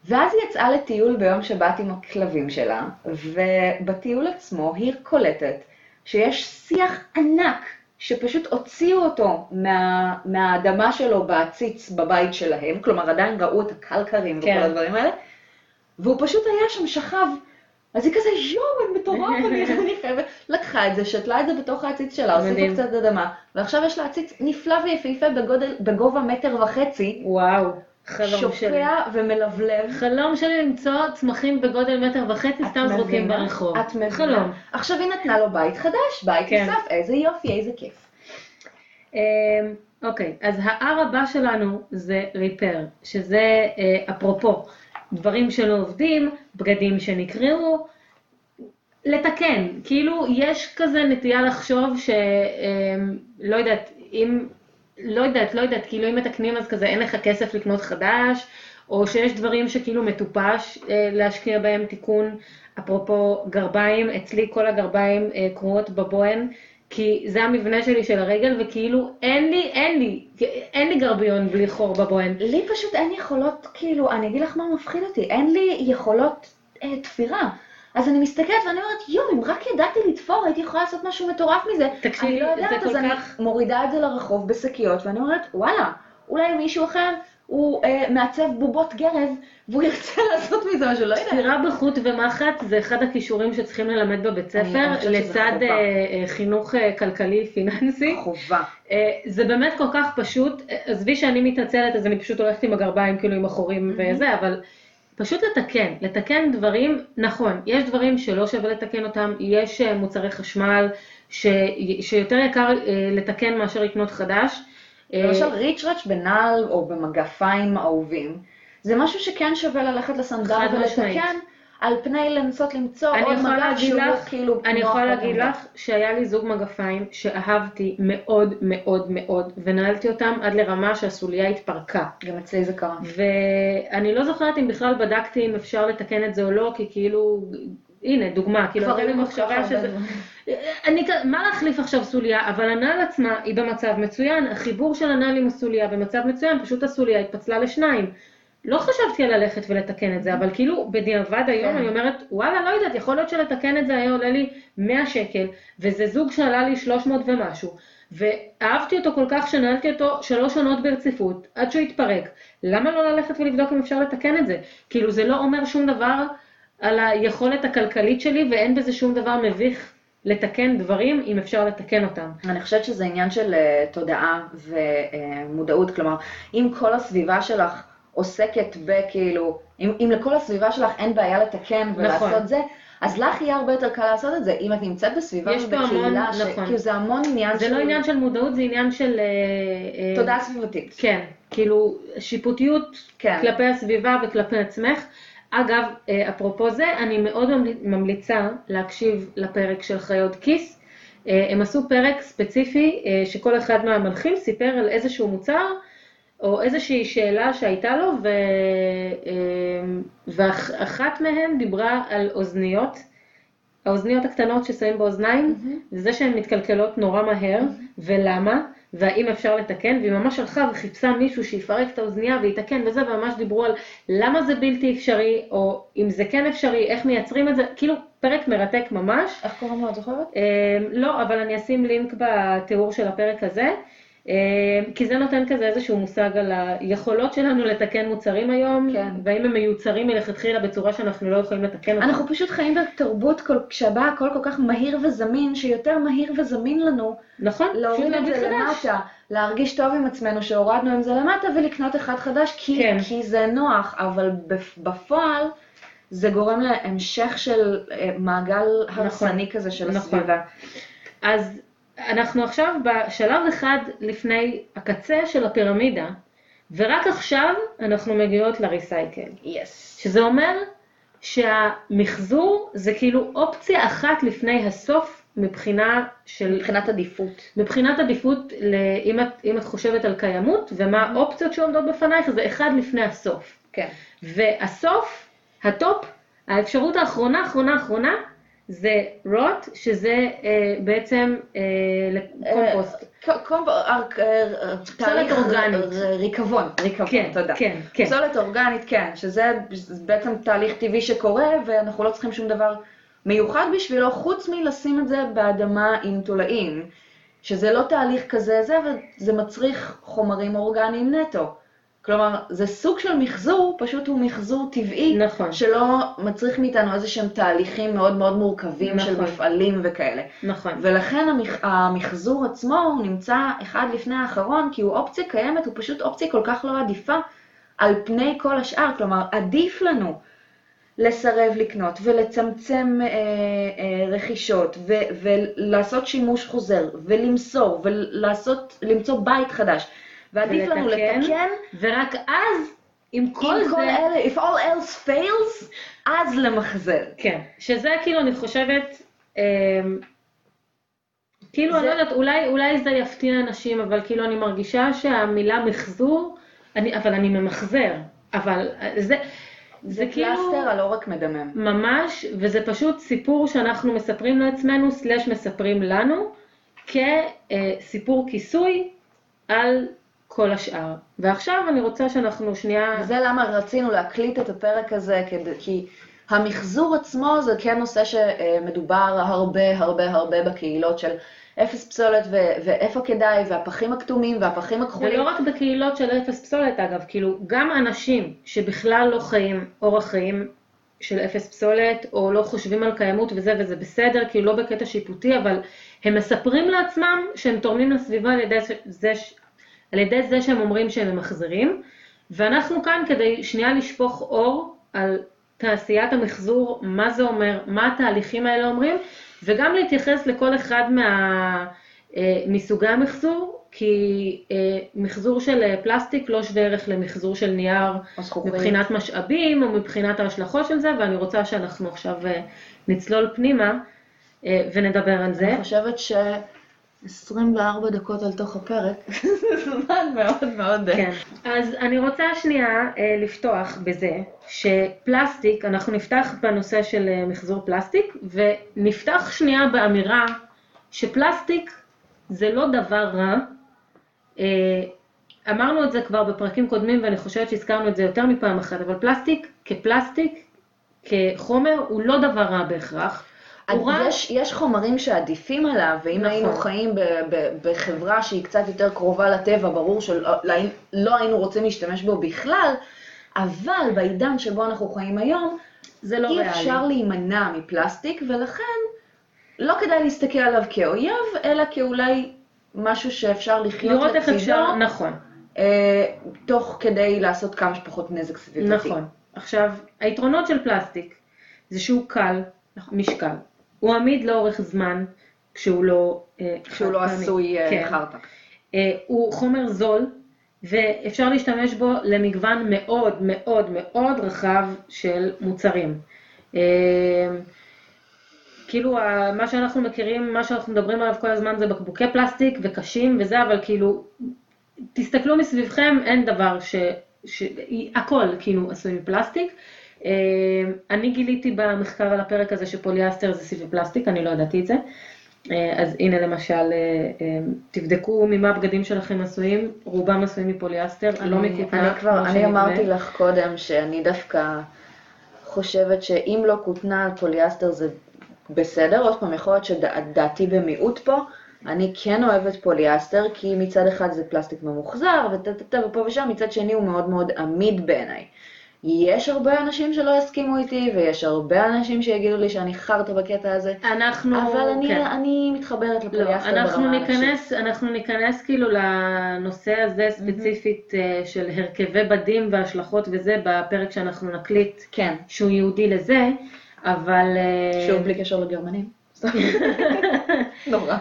ואז היא יצאה לטיול ביום שבת עם הכלבים שלה, ובטיול עצמו היא קולטת שיש שיח ענק, שפשוט הוציאו אותו מהאדמה שלו בעציץ בבית שלהם, כלומר עדיין ראו את הקלקרים וכל הדברים האלה, והוא פשוט היה שם שכב, אז היא כזה יום, אני מטורף, אני חייבת, לקחה את זה, שתלה את זה בתוך העציץ שלה, עושה קצת אדמה, ועכשיו יש לה עציץ נפלא ויפהפה בגובה 1.5 מטר, וואו, שופע ומלבלב. חלום שלי למצוא צמחים בגודל 1.5 מטר סתם זרוקים ברחוב. את מבינה. חלום. עכשיו היא נתנה לו בית חדש, בית נוסף, איזה יופי, איזה כיף. אוקיי, אז הער הבא שלנו זה ריפר, שזה אפרופו דברים שלא עובדים, בגדים שנקרעו, לתקן. כאילו יש כזה נטייה לחשוב שלא יודעת, אם לא יודעת, כאילו אם מתקנים אז כזה אין לך כסף לקנות חדש, או שיש דברים שכאילו מטופש להשקיע בהם תיקון, אפרופו גרביים, אצלי כל הגרביים קרועות בבוהן, כי זה המבנה שלי של הרגל, וכאילו אין לי גרביון בלי חור בבוהן. לי פשוט אין יכולות, כאילו, אני אגיד לך מה מפחיד אותי, אין לי יכולות תפירה. אז אני מסתכלת ואני אומרת, יום, אם רק ידעתי לתפור, הייתי יכולה לעשות משהו מטורף מזה. תקשיבי, אני לא יודעת, אז אני מורידה את זה לרחוב בשקיות, ואני אומרת, וואלה, אולי מישהו אחר הוא מעצב בובות גרב, והוא ירצה לעשות מזה משהו, לא יודע. תפירה בחוט ומחט זה אחד הכישורים שצריכים ללמד בבית ספר, לצד חינוך כלכלי פיננסי. חובה. זה באמת כל כך פשוט, עזבי שאני מתנצלת, אז אני פשוט הולכת עם הגרביים, כאילו עם החורים וזה, אבל פשוט לתקן דברים, נכון, יש דברים שלא שווה לתקן אותם, יש מוצרי חשמל שיותר יקר לתקן מאשר לקנות חדש. למשל ריצ'ראץ' בנעל או במגפיים אהובים, זה משהו שכן שווה ללכת לסנדל ולתקן, על פני לנסות למצוא עוד מגף שהוא כאילו... אני יכולה להגיד לך שהיה לי זוג מגפיים שאהבתי מאוד מאוד מאוד, ונעלתי אותם עד לרמה שהסוליה התפרקה. גם אצלי זה קרה. ואני לא זוכרת אם בכלל בדקתי אם אפשר לתקן את זה או לא, כי כאילו... הנה, דוגמה, כאילו... כבר אין מחשבה שזה... מה להחליף עכשיו סוליה? אבל הנעל עצמה היא במצב מצוין, החיבור של הנעל עם הסוליה במצב מצוין, פשוט הסוליה התפצלה לשניים. לא חשבתי על ללכת ולתקן את זה, אבל כאילו בדיעבד היום אני אומרת, וואלה, לא יודעת, יכול להיות שלתקן את זה היה עולה לי 100 שקל, וזה זוג שעלה לי 300 ומשהו, ואהבתי אותו כל כך שנעלתי אותו 3 שנות ברציפות, עד שהוא התפרק. למה לא ללכת ולבדוק אם אפשר לתקן את זה? כאילו זה לא אומר שום דבר על היכולת הכלכלית שלי, ואין בזה שום דבר מביך לתקן דברים אם אפשר לתקן אותם. אני חושבת שזה עניין של תודעה ומודעות, כלומר, אם כל הסביבה שלך עוסקת בכאילו, אם לכל הסביבה שלך אין בעיה לתקן ולעשות זה, אז לך יהיה הרבה יותר קל לעשות את זה, אם את נמצאת בסביבה ובקהילה, כאילו זה המון עניין של... זה לא עניין של מודעות, זה עניין של... תודעה סביבתית. כן, כאילו שיפוטיות כלפי הסביבה וכלפי עצמך, אגב, אפרופו זה, אני מאוד ממליצה להקשיב לפרק של חיות כיס. הם עשו פרק ספציפי שכל אחד מהמנחים סיפר על איזשהו מוצר, או איזושהי שאלה שהייתה לו, ואחת מהם דיברה על אוזניות, האוזניות הקטנות ששמים באוזניים, וזה שהן מתקלקלות נורא מהר, ולמה, והאם אפשר לתקן, והיא ממש הלכה וחיפשה מישהו שיפרק את האוזנייה ויתקן וזה, וממש דיברו על למה זה בלתי אפשרי, או אם זה כן אפשרי, איך מייצרים את זה, כאילו פרק מרתק ממש. איך קוראים לו, את זוכרת? לא, אבל אני אשים לינק בתיאור של הפרק הזה, כי זה נותן כזה איזשהו מושג על היכולות שלנו לתקן מוצרים היום, כן. והאם הם מיוצרים מלכתחילה בצורה שאנחנו לא יכולים לתקן אותם. אנחנו פשוט חיים בתרבות כשבא הכל כל כך מהיר וזמין, שיותר מהיר וזמין לנו, נכון, להוריד את זה למטה, להרגיש טוב עם עצמנו שהורדנו עם זה למטה ולקנות אחד חדש, כי, כן. כי זה נוח, אבל בפועל זה גורם להמשך של מעגל הרסני נכון. כזה של נכון. הסביבה. אז אנחנו עכשיו בשלב אחד לפני הקצה של הפירמידה, ורק עכשיו אנחנו מגיעות לריסייקל. Yes. שזה אומר שהמחזור זה כאילו אופציה אחת לפני הסוף מבחינה של... מבחינת עדיפות. מבחינת עדיפות, אם את חושבת על קיימות, ומה האופציות שעומדות בפנייך, זה אחד לפני הסוף. כן. והסוף, הטופ, האפשרות האחרונה, זה רוט, שזה בעצם לקומפוסט. פסולת אורגנית. ריקבון, תודה. פסולת אורגנית, כן, שזה בעצם תהליך טבעי שקורה, ואנחנו לא צריכים שום דבר מיוחד בשבילו, חוץ מלשים את זה באדמה עם תולעים, שזה לא תהליך כזה, וזה מצריך חומרים אורגניים נטו. כלומר, זה סוג של מחזור, פשוט הוא מחזור טבעי, נכון. שלא מצריך מאיתנו איזה שהם תהליכים מאוד מאוד מורכבים נכון. של מפעלים וכאלה. נכון. ולכן המחזור עצמו הוא נמצא אחד לפני האחרון, כי הוא אופציה קיימת, הוא פשוט אופציה כל כך לא עדיפה על פני כל השאר, כלומר, עדיף לנו לסרב לקנות ולצמצם רכישות ולעשות שימוש חוזר ולמסור ולמצוא בית חדש. ועדיף לנו לתקן, ורק אז, עם כל זה... אלה, if all else fails, אז למחזר. כן, שזה כאילו אני חושבת, כאילו זה... אני לא יודעת, אולי זה יפתיע אנשים, אבל כאילו אני מרגישה שהמילה מחזור, אבל אני ממחזר, אבל זה... זה כאילו... זה פלסטר, לא רק מדמם. ממש, וזה פשוט סיפור שאנחנו מספרים לעצמנו, סלש מספרים לנו, כסיפור כיסוי על... כל השאר. ועכשיו אני רוצה שאנחנו שנייה... וזה למה רצינו להקליט את הפרק הזה, כי המחזור עצמו זה כן נושא שמדובר הרבה בקהילות של אפס פסולת ואיפה כדאי, והפחים הכתומים והפחים הכחולים. ולא רק בקהילות של אפס פסולת אגב, כאילו גם אנשים שבכלל לא חיים אורח חיים של אפס פסולת, או לא חושבים על קיימות וזה בסדר, כי לא בקטע שיפוטי, אבל הם מספרים לעצמם שהם תורמים לסביבה על ידי זה... על ידי זה שהם אומרים שהם ממחזרים, ואנחנו כאן כדי שנייה לשפוך אור על תעשיית המחזור, מה זה אומר, מה התהליכים האלה אומרים, וגם להתייחס לכל אחד מסוגי המחזור, כי מחזור של פלסטיק לא שווה ערך למחזור של נייר, מבחינת משאבים או מבחינת ההשלכות של זה, ואני רוצה שאנחנו עכשיו נצלול פנימה ונדבר על זה. אני חושבת ש... 24 דקות על תוך הפרק, זה זמן מאוד. כן. אז אני רוצה שנייה לפתוח בזה שפלסטיק, אנחנו נפתח בנושא של מחזור פלסטיק, ונפתח שנייה באמירה שפלסטיק זה לא דבר רע. אמרנו את זה כבר בפרקים קודמים, ואני חושבת שהזכרנו את זה יותר מפעם אחת, אבל פלסטיק כפלסטיק, כחומר, הוא לא דבר רע בהכרח. יש חומרים שעדיפים עליו, ואם היינו חיים בחברה שהיא קצת יותר קרובה לטבע, ברור שלא היינו רוצים להשתמש בו בכלל, אבל בעידן שבו אנחנו חיים היום, אי אפשר להימנע מפלסטיק, ולכן לא כדאי להסתכל עליו כאויב, אלא כאולי משהו שאפשר לחיות לצידו, תוך כדי לעשות כמה שפחות נזק סביבתי. נכון. עכשיו, היתרונות של פלסטיק זה שהוא קל משקל. הוא עמיד לאורך זמן, כשהוא לא עשוי חרטה. הוא חומר זול, ואפשר להשתמש בו למגוון מאוד מאוד מאוד רחב של מוצרים. כאילו מה שאנחנו מכירים, מה שאנחנו מדברים עליו כל הזמן זה בקבוקי פלסטיק וקשים וזה, אבל כאילו תסתכלו מסביבכם, אין דבר הכל כאילו עשוי מפלסטיק. אני גיליתי במחקר על הפרק הזה שפוליאסטר זה סיבי פלסטיק, אני לא ידעתי את זה. אז הנה למשל, תבדקו ממה הבגדים שלכם עשויים, רובם עשויים מפוליאסטר, לא מקוטן. אני אמרתי לך קודם שאני דווקא חושבת שאם לא קוטנה פוליאסטר זה בסדר, עוד פעם יכול להיות שדעתי במיעוט פה, אני כן אוהבת פוליאסטר, כי מצד אחד זה פלסטיק ממוחזר, ופה ושם, מצד שני הוא מאוד מאוד עמיד בעיניי. יש הרבה אנשים שלא יסכימו איתי, ויש הרבה אנשים שיגידו לי שאני חרטה בקטע הזה, אבל אני מתחברת לפוליאסטר ברמה האנשית. אנחנו ניכנס כאילו לנושא הזה ספציפית של הרכבי בדים והשלכות וזה, בפרק שאנחנו נקליט שהוא יהודי לזה, אבל... שוב בלי קשר לגרמנים. נורא.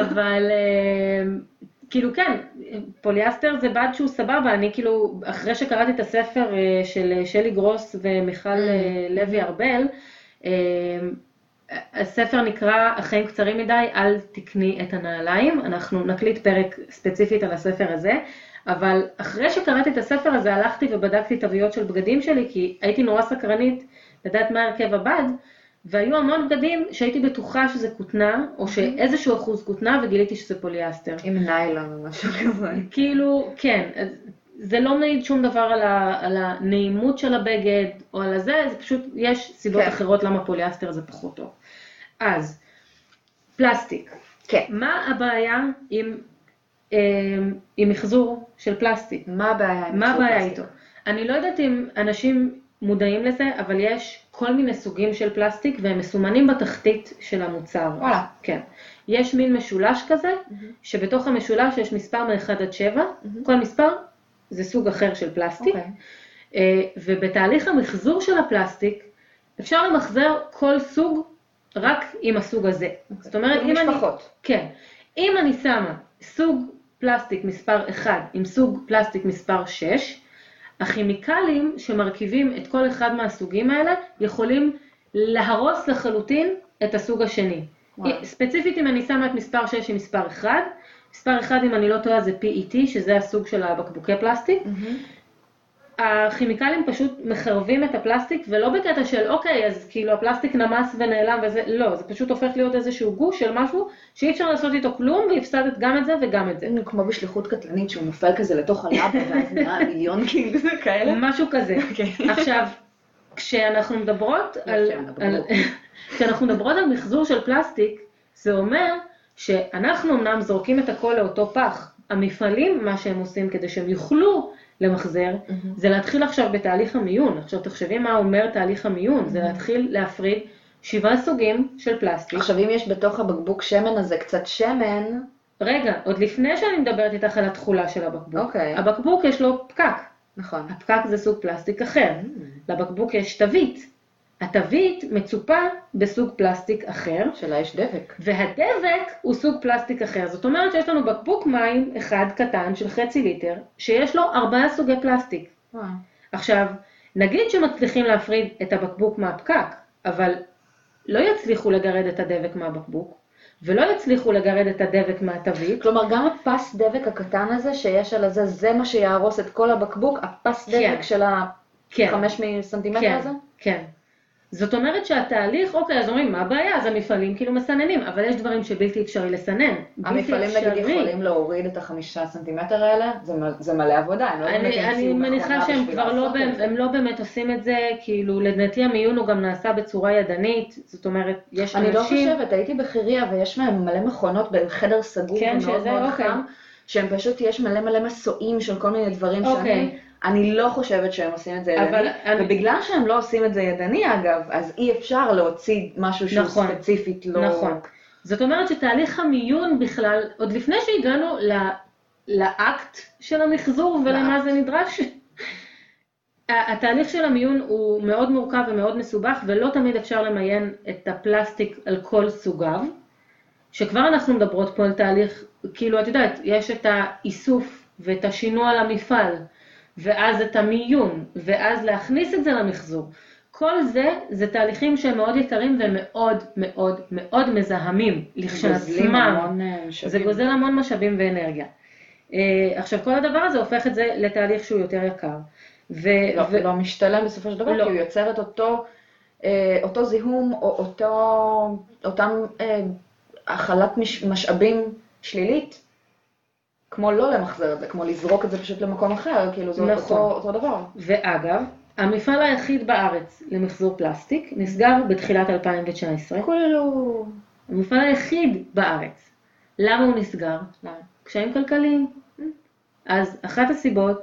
אבל... כאילו כן, פוליאסטר זה בד שהוא סבבה, אני כאילו, אחרי שקראתי את הספר של שלי גרוס ומיכל לוי ארבל, הספר נקרא "החיים קצרים מדי, אל תקני את הנעליים", אנחנו נקליט פרק ספציפית על הספר הזה, אבל אחרי שקראתי את הספר הזה הלכתי ובדקתי תוויות של בגדים שלי, כי הייתי נורא סקרנית לדעת מה הרכב הבד, והיו המון בגדים שהייתי בטוחה שזה כותנה, או שאיזשהו אחוז כותנה, וגיליתי שזה פוליאסטר. עם ניילון או משהו כזה. כאילו, כן, זה לא מעיד שום דבר על הנעימות של הבגד, או על הזה, זה פשוט, יש סיבות אחרות למה פוליאסטר זה פחות טוב. אז, פלסטיק. כן. מה הבעיה עם מחזור של פלסטיק? מה הבעיה עם מחזור פלסטיק? אני לא יודעת אם אנשים מודעים לזה, אבל יש כל מיני סוגים של פלסטיק, והם מסומנים בתחתית של המוצר. וואלה. כן. יש מין משולש כזה, שבתוך המשולש יש מספר מ-1 עד 7, כל מספר זה סוג אחר של פלסטיק, ובתהליך המחזור של הפלסטיק, אפשר למחזר כל סוג רק עם הסוג הזה. זאת אומרת, אם אני... כן. אם אני שמה סוג פלסטיק מספר 1 עם סוג פלסטיק מספר 6, הכימיקלים שמרכיבים את כל אחד מהסוגים האלה, יכולים להרוס לחלוטין את הסוג השני. ספציפית אם אני שמה את מספר 6 עם מספר 1, מספר 1 אם אני לא טועה זה PET, שזה הסוג של הבקבוקי פלסטיק, הכימיקלים פשוט מחרבים את הפלסטיק, ולא בקטע של אוקיי, אז כאילו הפלסטיק נמס ונעלם וזה, לא, זה פשוט הופך להיות איזשהו גוש של משהו, שאי אפשר לעשות איתו כלום, והפסדת גם את זה וגם את זה. כמו בשליחות קטלנית, שהוא נופל כזה לתוך הלאבה, ואז נראה מיליון כאילו זה כאלה. משהו כזה. עכשיו, כשאנחנו מדברות על מחזור של פלסטיק, זה אומר שאנחנו אמנם זורקים את הכל לאותו פח, המפעלים, מה שהם עושים כדי שהם יוכלו למחזר, זה להתחיל עכשיו בתהליך המיון. עכשיו תחשבי מה אומר תהליך המיון, זה להתחיל להפריד 7 סוגים של פלסטיק. עכשיו אם יש בתוך הבקבוק שמן הזה קצת שמן... רגע, עוד לפני שאני מדברת איתך על התכולה של הבקבוק. הבקבוק יש לו פקק. נכון. הפקק זה סוג פלסטיק אחר. לבקבוק יש תווית. התווית מצופה בסוג פלסטיק אחר. שלה יש דבק. והדבק הוא סוג פלסטיק אחר. זאת אומרת שיש לנו בקבוק מים אחד קטן של חצי ליטר, שיש לו 4 סוגי פלסטיק. וואו. עכשיו, נגיד שמצליחים להפריד את הבקבוק מהפקק, אבל לא יצליחו לגרד את הדבק מהבקבוק, ולא יצליחו לגרד את הדבק מהתווית. כלומר, גם הפס דבק הקטן הזה שיש על הזה, זה מה שיערוס את כל הבקבוק, הפס דבק של ה-5 סנטימטר הזה? כן. זאת אומרת שהתהליך, אוקיי, אז אומרים, מה הבעיה? אז המפעלים כאילו מסננים, אבל יש דברים שבלתי אפשרי לסנן. המפעלים נגיד יכולים להוריד את 5 סנטימטר האלה, זה מלא עבודה. אני מניחה שהם כבר לא באמת עושים את זה, כאילו לדעתי המיון הוא גם נעשה בצורה ידנית, זאת אומרת, יש אנשים... אני לא חושבת, הייתי בחיריה ויש מהם מלא מכונות בחדר סגור מאוד מאוד חם, שהם פשוט יש מלא מסועים של כל מיני דברים שהם... אני לא חושבת שהם עושים את זה ידני, ובגלל שהם לא עושים את זה ידני אגב, אז אי אפשר להוציא משהו שהוא ספציפית לא... נכון, זאת אומרת שתהליך המיון בכלל, עוד לפני שהגענו לאקט של המחזור ולמה זה נדרש, התהליך של המיון הוא מאוד מורכב ומאוד מסובך, ולא תמיד אפשר למיין את הפלסטיק על כל סוגיו, שכבר אנחנו מדברות פה על תהליך, כאילו את יודעת, יש את האיסוף, ואת השינוע למפעל, ואז את המיון, ואז להכניס את זה למחזור. כל זה, זה תהליכים שהם מאוד יקרים ומאוד מאוד מאוד מזהמים. לכשעצמם, זה גוזל המון משאבים ואנרגיה. עכשיו, כל הדבר הזה הופך את זה לתהליך שהוא יותר יקר. לא משתלם בסופו של דבר, כי הוא יוצר את אותו זיהום, או אותם החלת משאבים שלילית, כמו לא למחזר את זה, כמו לזרוק את זה פשוט למקום אחר, כאילו זה אותו דבר. ואגב, המפעל היחיד בארץ למחזור פלסטיק נסגר בתחילת 2019. כולו. המפעל היחיד בארץ. למה הוא נסגר? קשיים כלכליים. אז אחת הסיבות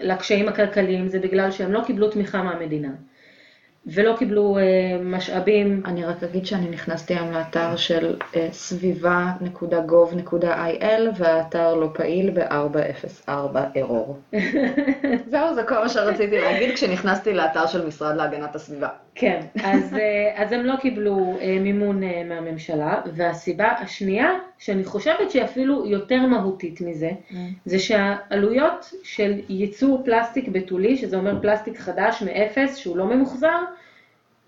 לקשיים הכלכליים זה בגלל שהם לא קיבלו תמיכה מהמדינה. ולא קיבלו משאבים. אני רק אגיד שאני נכנסתי היום לאתר של sviva.gov.il והאתר לא פעיל ב-404 אירור. זהו, זה כל מה שרציתי להגיד כשנכנסתי לאתר של משרד להגנת הסביבה. כן, אז הם לא קיבלו מימון מהממשלה, והסיבה השנייה, שאני חושבת שהיא אפילו יותר מהותית מזה, זה שהעלויות של ייצור פלסטיק בתולי, שזה אומר פלסטיק חדש מאפס, שהוא לא ממוחזר,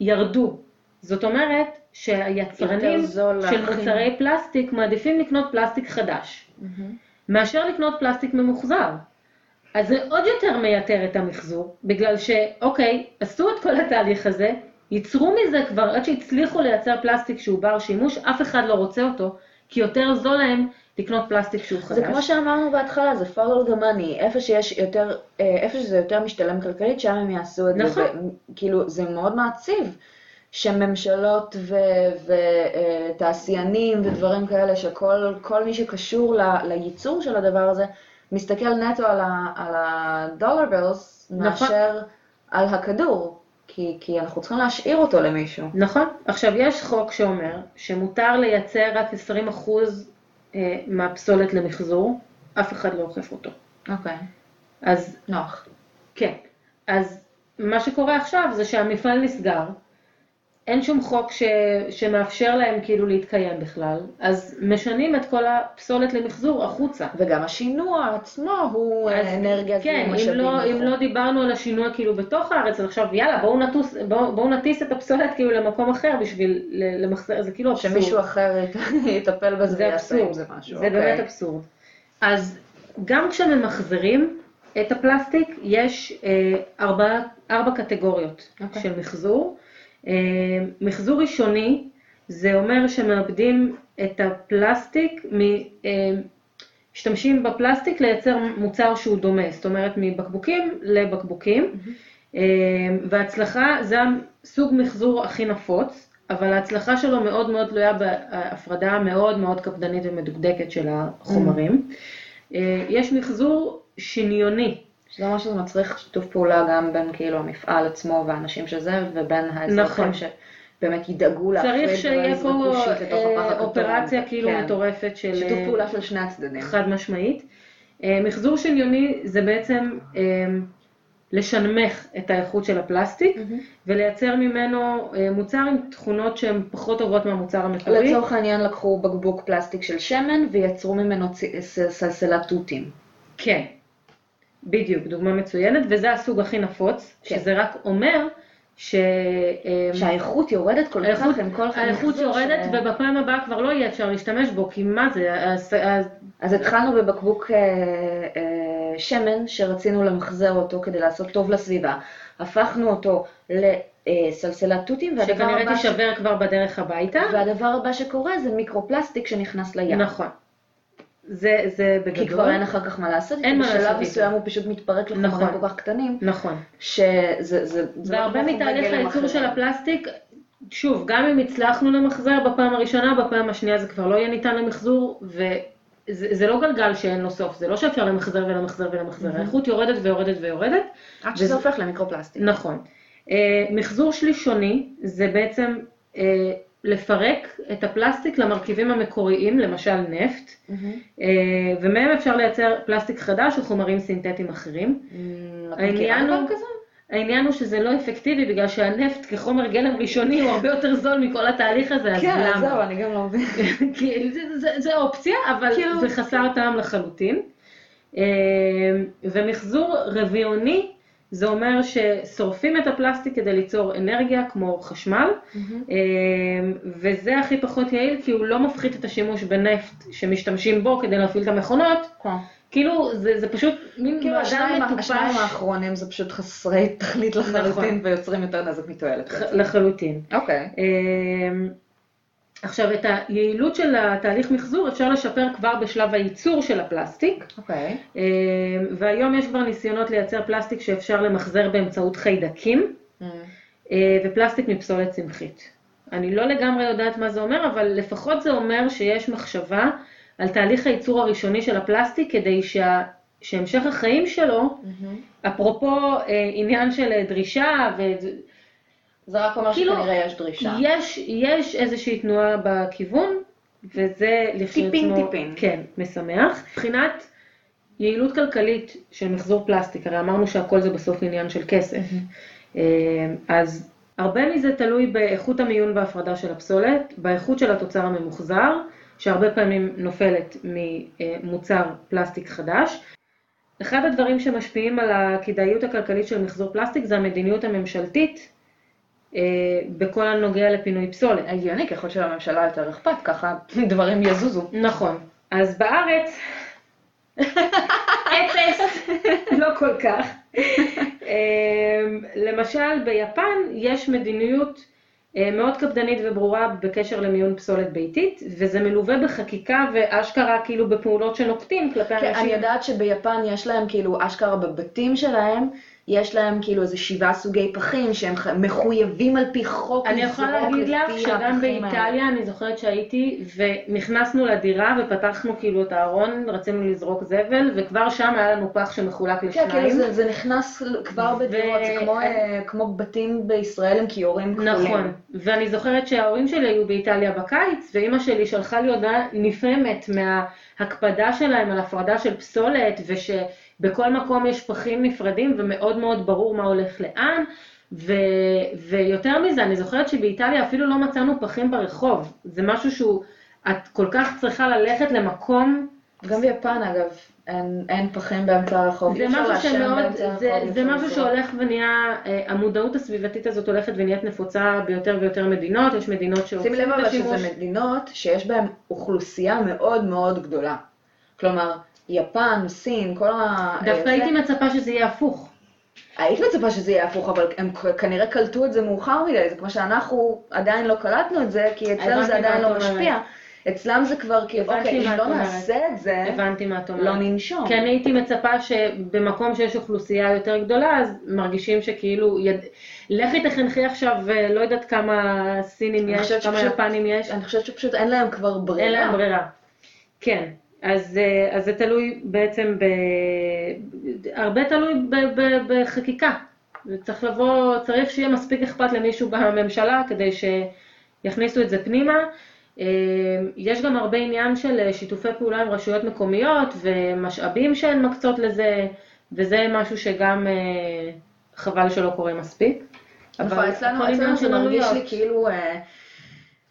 ירדו. זאת אומרת שהיצרנים של מוצרי פלסטיק מעדיפים לקנות פלסטיק חדש, מאשר לקנות פלסטיק ממוחזר. אז זה עוד יותר מייתר את המחזור, בגלל שאוקיי, עשו את כל התהליך הזה, ייצרו מזה כבר, עד שהצליחו לייצר פלסטיק שהוא בר שימוש, אף אחד לא רוצה אותו, כי יותר זול להם לקנות פלסטיק שהוא חדש. זה כמו שאמרנו בהתחלה, זה follow the money, איפה שזה יותר משתלם כלכלית, שם הם יעשו את זה, כאילו זה מאוד מעציב, שממשלות ותעשיינים ודברים כאלה, שכל מי שקשור לייצור של הדבר הזה, מסתכל נטו על הדולר בילס, מאשר על הכדור, כי אנחנו צריכים להשאיר אותו למישהו. נכון. עכשיו, יש חוק שאומר שמותר לייצר רק 20% מהפסולת למחזור, אף אחד לא אוכף אותו. אוקיי. אז... נוח. כן. אז מה שקורה עכשיו זה שהמפעל נסגר, אין שום חוק שמאפשר להם כאילו להתקיים בכלל, אז משנים את כל הפסולת למחזור החוצה. וגם השינוע עצמו הוא אנרגיה זו משאבים. כן, אם לא דיברנו על השינוע כאילו בתוך הארץ, אז עכשיו יאללה, בואו נטיס את הפסולת כאילו למקום אחר בשביל למחזר, זה כאילו אבסורד. שמישהו אחר יטפל בזה ויעשה עם זה משהו. זה באמת אבסורד. אז גם כשממחזרים את הפלסטיק, יש 4 קטגוריות של מחזור. מחזור ראשוני זה אומר שמאבדים את הפלסטיק, משתמשים בפלסטיק לייצר מוצר שהוא דומה, זאת אומרת מבקבוקים לבקבוקים, וההצלחה זה סוג מחזור הכי נפוץ, אבל ההצלחה שלו מאוד מאוד תלויה בהפרדה מאוד מאוד קפדנית ומדוקדקת של החומרים. יש מחזור שניוני, שזה ממש זה מצריך שיתוף פעולה גם בין כאילו המפעל עצמו והאנשים שזה, ובין האזרחים שבאמת ידאגו להפריד ולהזרקושית לתוך הפח הכתום. אופרציה כאילו מטורפת של... שיתוף פעולה של שני הצדדים. חד משמעית. מחזור שניוני זה בעצם לשנמך את האיכות של הפלסטיק, ולייצר ממנו מוצר עם תכונות שהן פחות טובות מהמוצר המקורי. לצורך העניין לקחו בקבוק פלסטיק של שמן, ויצרו ממנו סלסלת תותים. כן. בדיוק, דוגמה מצוינת, וזה הסוג הכי נפוץ, שזה רק אומר שהאיכות יורדת כל כך, האיכות יורדת ובפעם הבאה כבר לא יהיה אפשר להשתמש בו, כי מה זה? אז התחלנו בבקבוק שמן שרצינו למחזר אותו כדי לעשות טוב לסביבה, הפכנו אותו לסלסלת תותים, שכנראה תשבר כבר בדרך הביתה, והדבר הבא שקורה זה מיקרופלסטיק שנכנס לים. נכון. זה בגדול. כי כבר אין אחר כך מה לעשות, כי בשלב מסוים הוא פשוט מתפרק לחומרים כל כך קטנים. נכון. שזה... והרבה מתהליך לייצור של הפלסטיק, שוב, גם אם הצלחנו למחזר בפעם הראשונה, בפעם השנייה זה כבר לא יהיה ניתן למחזור, וזה לא גלגל שאין לו סוף, זה לא שאפשר למחזר ולמחזר ולמחזר, האיכות יורדת ויורדת ויורדת. עד שזה הופך למיקרופלסטיק. נכון. מחזור שלישוני זה בעצם... לפרק את הפלסטיק למרכיבים המקוריים, למשל נפט, ומהם אפשר לייצר פלסטיק חדש וחומרים סינתטיים אחרים. העניין הוא שזה לא אפקטיבי, בגלל שהנפט כחומר גלם ראשוני הוא הרבה יותר זול מכל התהליך הזה, אז למה? כן, זהו, אני גם לא מבין. זה אופציה, אבל זה חסר טעם לחלוטין. ומחזור רביעוני, זה אומר ששורפים את הפלסטיק כדי ליצור אנרגיה כמו חשמל, וזה הכי פחות יעיל, כי הוא לא מפחית את השימוש בנפט שמשתמשים בו כדי להפעיל את המכונות, כאילו זה פשוט מין אדם מטופש. השניים האחרונים זה פשוט חסרי תכלית לחלוטין, ויוצרים יותר נזק מתועלת. לחלוטין. אוקיי. עכשיו, את היעילות של התהליך מחזור אפשר לשפר כבר בשלב הייצור של הפלסטיק. Okay. והיום יש כבר ניסיונות לייצר פלסטיק שאפשר למחזר באמצעות חיידקים, ופלסטיק מפסולת צמחית. אני לא לגמרי יודעת מה זה אומר, אבל לפחות זה אומר שיש מחשבה על תהליך הייצור הראשוני של הפלסטיק, כדי שהמשך החיים שלו, אפרופו עניין של דרישה זה רק אומר שכנראה יש דרישה. יש איזושהי תנועה בכיוון, וזה טיפין. כן, משמח. מבחינת יעילות כלכלית של מחזור פלסטיק, הרי אמרנו שהכל זה בסוף עניין של כסף. אז הרבה מזה תלוי באיכות המיון וההפרדה של הפסולת, באיכות של התוצר הממוחזר, שהרבה פעמים נופלת ממוצר פלסטיק חדש. אחד הדברים שמשפיעים על הכדאיות הכלכלית של מחזור פלסטיק, זה המדיניות הממשלתית, בכל הנוגע לפינוי פסולת. הגיוני, ככל שלממשלה יותר אכפת, ככה דברים יזוזו. נכון. אז בארץ, אפס, לא כל כך. למשל, ביפן יש מדיניות מאוד קפדנית וברורה בקשר למיון פסולת ביתית, וזה מלווה בחקיקה ואשכרה כאילו בפעולות שנוקטים כלפי אנשים. אני יודעת שביפן יש להם כאילו אשכרה בבתים שלהם, יש להם כאילו איזה 7 סוגי פחים שהם מחויבים על פי חוק. אני יכולה להגיד לך שגם באיטליה אני זוכרת שהייתי ונכנסנו לדירה ופתחנו כאילו את הארון, רצינו לזרוק זבל וכבר שם היה לנו פח שמחולק לשניים. כן, כאילו זה נכנס כבר בדירות, זה כמו בתים בישראל עם כיורים כחולים. נכון, ואני זוכרת שההורים שלי היו באיטליה בקיץ ואימא שלי שלחה לי הודעה נפעמת מההקפדה שלהם על הפרדה של פסולת בכל מקום יש פחים נפרדים ומאוד מאוד ברור מה הולך לאן, ויותר מזה, אני זוכרת שבאיטליה אפילו לא מצאנו פחים ברחוב, זה משהו שאת כל כך צריכה ללכת למקום. גם ביפן אגב, אין פחים באמצע הרחוב. זה משהו שהולך ונהיה, המודעות הסביבתית הזאת הולכת ונהיית נפוצה ביותר ויותר מדינות, יש מדינות שעושים את השימוש. שים לב אבל שזה מדינות שיש בהן אוכלוסייה מאוד מאוד גדולה, כלומר, יפן, סין, כל ה... דווקא הייתי מצפה שזה יהיה הפוך. היית מצפה שזה יהיה הפוך, אבל הם כנראה קלטו את זה מאוחר מדי, זה כמו שאנחנו עדיין לא קלטנו את זה, כי אצלם זה עדיין לא משפיע. אצלם זה כבר כאילו, אוקיי, אם לא נעשה את זה, לא ננשום. כי אני הייתי מצפה שבמקום שיש אוכלוסייה יותר גדולה, אז מרגישים שכאילו, לכי תחנכי עכשיו, לא יודעת כמה סינים יש, כמה יפנים יש. אני חושבת שפשוט אין להם כבר ברירה. אין להם ברירה, כן. אז זה תלוי בעצם, הרבה תלוי בחקיקה. צריך שיהיה מספיק אכפת למישהו בממשלה כדי שיכניסו את זה פנימה. יש גם הרבה עניין של שיתופי פעולה עם רשויות מקומיות ומשאבים שהן מקצות לזה, וזה משהו שגם חבל שלא קורה מספיק. אבל אצלנו זה מרגיש לי כאילו...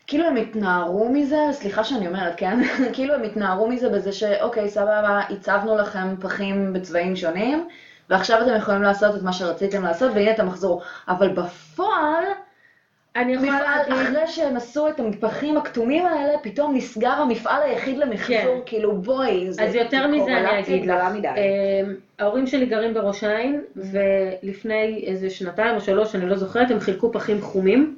כאילו הם התנערו מזה, סליחה שאני אומרת, כן? כאילו הם התנערו מזה בזה שאוקיי, סבבה, הצבנו לכם פחים בצבעים שונים, ועכשיו אתם יכולים לעשות את מה שרציתם לעשות, והנה אתם מחזרו. אבל בפועל, אחרי שהם עשו את המפחים הכתומים האלה, פתאום נסגר המפעל היחיד למחזור, כאילו בואי. אז יותר מזה אני אגיד לך. ההורים שלי גרים בראש העין, ולפני איזה 2 או 3, אני לא זוכרת, הם חילקו פחים חומים,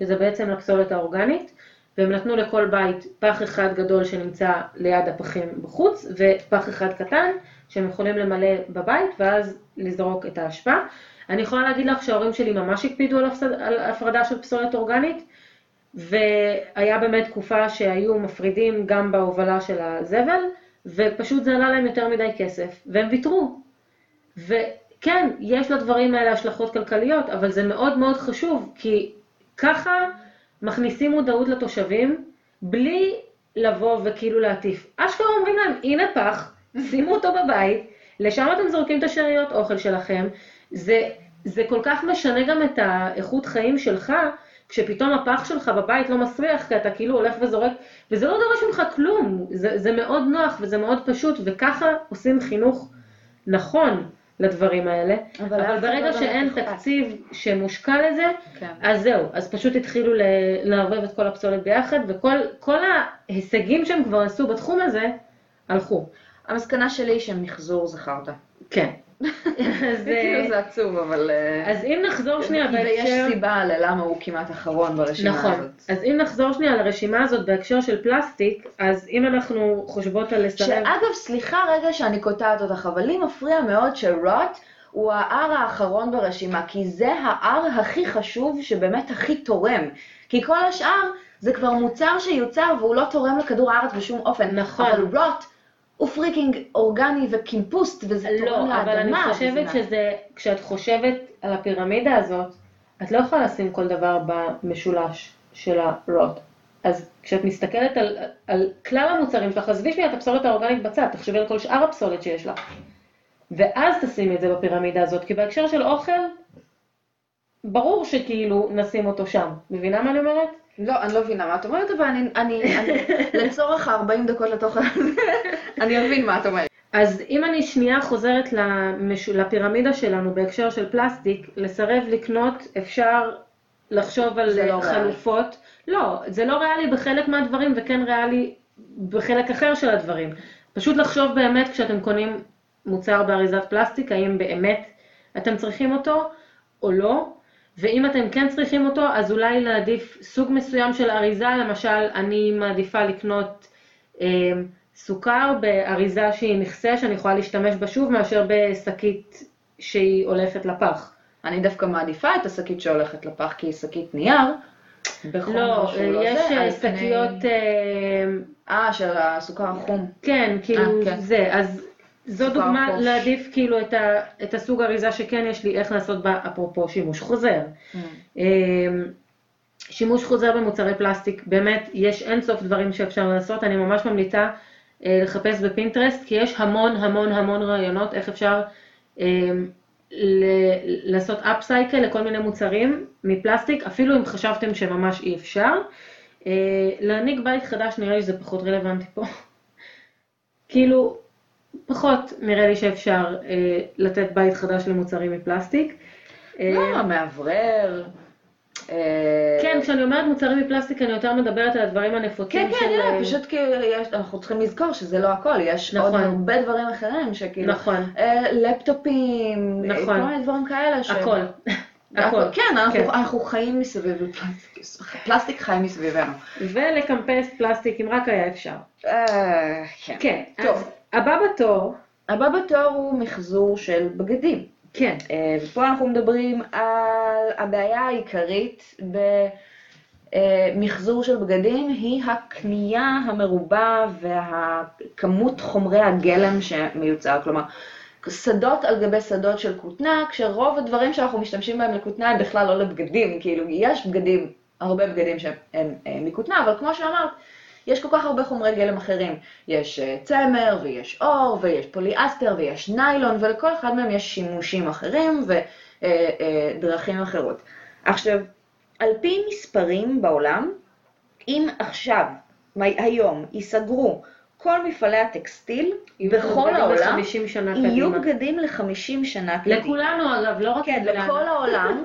שזה בעצם לפסולת האורגנית, והם נתנו לכל בית פח אחד גדול שנמצא ליד הפחים בחוץ, ופח אחד קטן שהם יכולים למלא בבית, ואז לזרוק את האשפה. אני יכולה להגיד לך שההורים שלי ממש הקפידו על הפרדה של פסולת אורגנית, והיה באמת תקופה שהיו מפרידים גם בהובלה של הזבל, ופשוט זה עלה להם יותר מדי כסף, והם ויתרו. וכן, יש לדברים האלה השלכות כלכליות, אבל זה מאוד מאוד חשוב, כי ככה מכניסים מודעות לתושבים, בלי לבוא וכאילו להטיף. אשכרה אומרים להם, הנה פח, שימו אותו בבית, לשם אתם זורקים את השאריות אוכל שלכם, זה כל כך משנה גם את האיכות חיים שלך, כשפתאום הפח שלך בבית לא מסריח, כי אתה כאילו הולך וזורק, וזה לא דורש ממך כלום, זה מאוד נוח וזה מאוד פשוט, וככה עושים חינוך נכון לדברים האלה, אבל ברגע שאין תקציב שמושקע לזה, אז זהו, אז פשוט התחילו לערבב את כל הפסולת ביחד, וכל ההישגים שהם כבר עשו בתחום הזה, הלכו. המסקנה שלי היא שמחזור זה חרטא. כן. זה עצוב, אבל... אז אם נחזור שנייה בהקשר... ויש סיבה ללמה הוא כמעט אחרון ברשימה הזאת. נכון, אז אם נחזור שנייה לרשימה הזאת בהקשר של פלסטיק, אז אם אנחנו חושבות על לסרב... שאגב, סליחה רגע שאני קוטעת אותך, אבל לי מפריע מאוד שרוט הוא ה-R האחרון ברשימה, כי זה ה-R הכי חשוב שבאמת הכי תורם, כי כל השאר זה כבר מוצר שיוצר והוא לא תורם לכדור הארץ בשום אופן, אבל רוט... הוא פריקינג אורגני וקימפוסט, וזה תורם לאדמה. לא, אבל אני חושבת שזה, כשאת חושבת על הפירמידה הזאת, את לא יכולה לשים כל דבר במשולש של הרוט. אז כשאת מסתכלת על כלל המוצרים שלך, עזבי שנייה את הפסולת האורגנית בצד, תחשבי על כל שאר הפסולת שיש לך. ואז תשים את זה בפירמידה הזאת, כי בהקשר של אוכל, ברור שכאילו נשים אותו שם. מבינה מה אני אומרת? לא, אני לא מבינה מה את אומרת, אבל אני לצורך 40 דקות לתוך הזה, אני אבין מה את אומרת. אז אם אני שנייה חוזרת לפירמידה שלנו בהקשר של פלסטיק, לסרב לקנות אפשר לחשוב על חלופות. לא, זה לא ריאלי בחלק מהדברים וכן ריאלי בחלק אחר של הדברים. פשוט לחשוב באמת כשאתם קונים מוצר באריזת פלסטיק, האם באמת אתם צריכים אותו או לא. ואם אתם כן צריכים אותו, אז אולי להעדיף סוג מסוים של אריזה, למשל אני מעדיפה לקנות סוכר באריזה שהיא מכסה, שאני יכולה להשתמש בה שוב, מאשר בשקית שהיא הולכת לפח. אני דווקא מעדיפה את השקית שהולכת לפח, כי היא שקית נייר. לא, יש שקיות... של הסוכר החום. כן, כאילו זה, אז... זו דוגמה להעדיף כאילו את הסוג אריזה שכן יש לי איך לעשות בה, אפרופו שימוש חוזר. שימוש חוזר במוצרי פלסטיק, באמת יש אין סוף דברים שאפשר לעשות, אני ממש ממליצה לחפש בפינטרסט, כי יש המון המון המון רעיונות איך אפשר לעשות אפסייקל לכל מיני מוצרים מפלסטיק, אפילו אם חשבתם שממש אי אפשר. להניק בית חדש נראה לי שזה פחות רלוונטי פה. כאילו... פחות נראה לי שאפשר לתת בית חדש למוצרים מפלסטיק. לא, מעברר. כן, כשאני אומרת מוצרים מפלסטיק, אני יותר מדברת על הדברים הנפוצים של... כן, כן, פשוט כי אנחנו צריכים לזכור שזה לא הכל, יש עוד הרבה דברים אחרים שכאילו... נכון. לפטופים, כל מיני דברים כאלה ש... הכל. הכל. כן, אנחנו חיים מסביב לפלסטיק, פלסטיק חיים מסביבנו. ולקמפס פלסטיק, אם רק היה אפשר. כן. טוב. הבא בתור הוא מחזור של בגדים. כן. ופה אנחנו מדברים על הבעיה העיקרית במחזור של בגדים, היא הקנייה המרובה והכמות חומרי הגלם שמיוצר. כלומר, שדות על גבי שדות של כותנה, כשרוב הדברים שאנחנו משתמשים בהם לכותנה הם בכלל לא לבגדים, כאילו יש בגדים, הרבה בגדים שהם מכותנה, אבל כמו שאמרת, יש כל כך הרבה חומרי גלם אחרים, יש צמר ויש אור ויש פוליאסטר ויש ניילון, ולכל אחד מהם יש שימושים אחרים ודרכים אחרות. עכשיו, על פי מספרים בעולם, אם עכשיו, היום, ייסגרו כל מפעלי הטקסטיל בכל העולם, יהיו בגדים ל-50 שנה קדימה. לכולנו אגב, לא רק לכולנו. כן, לכל העולם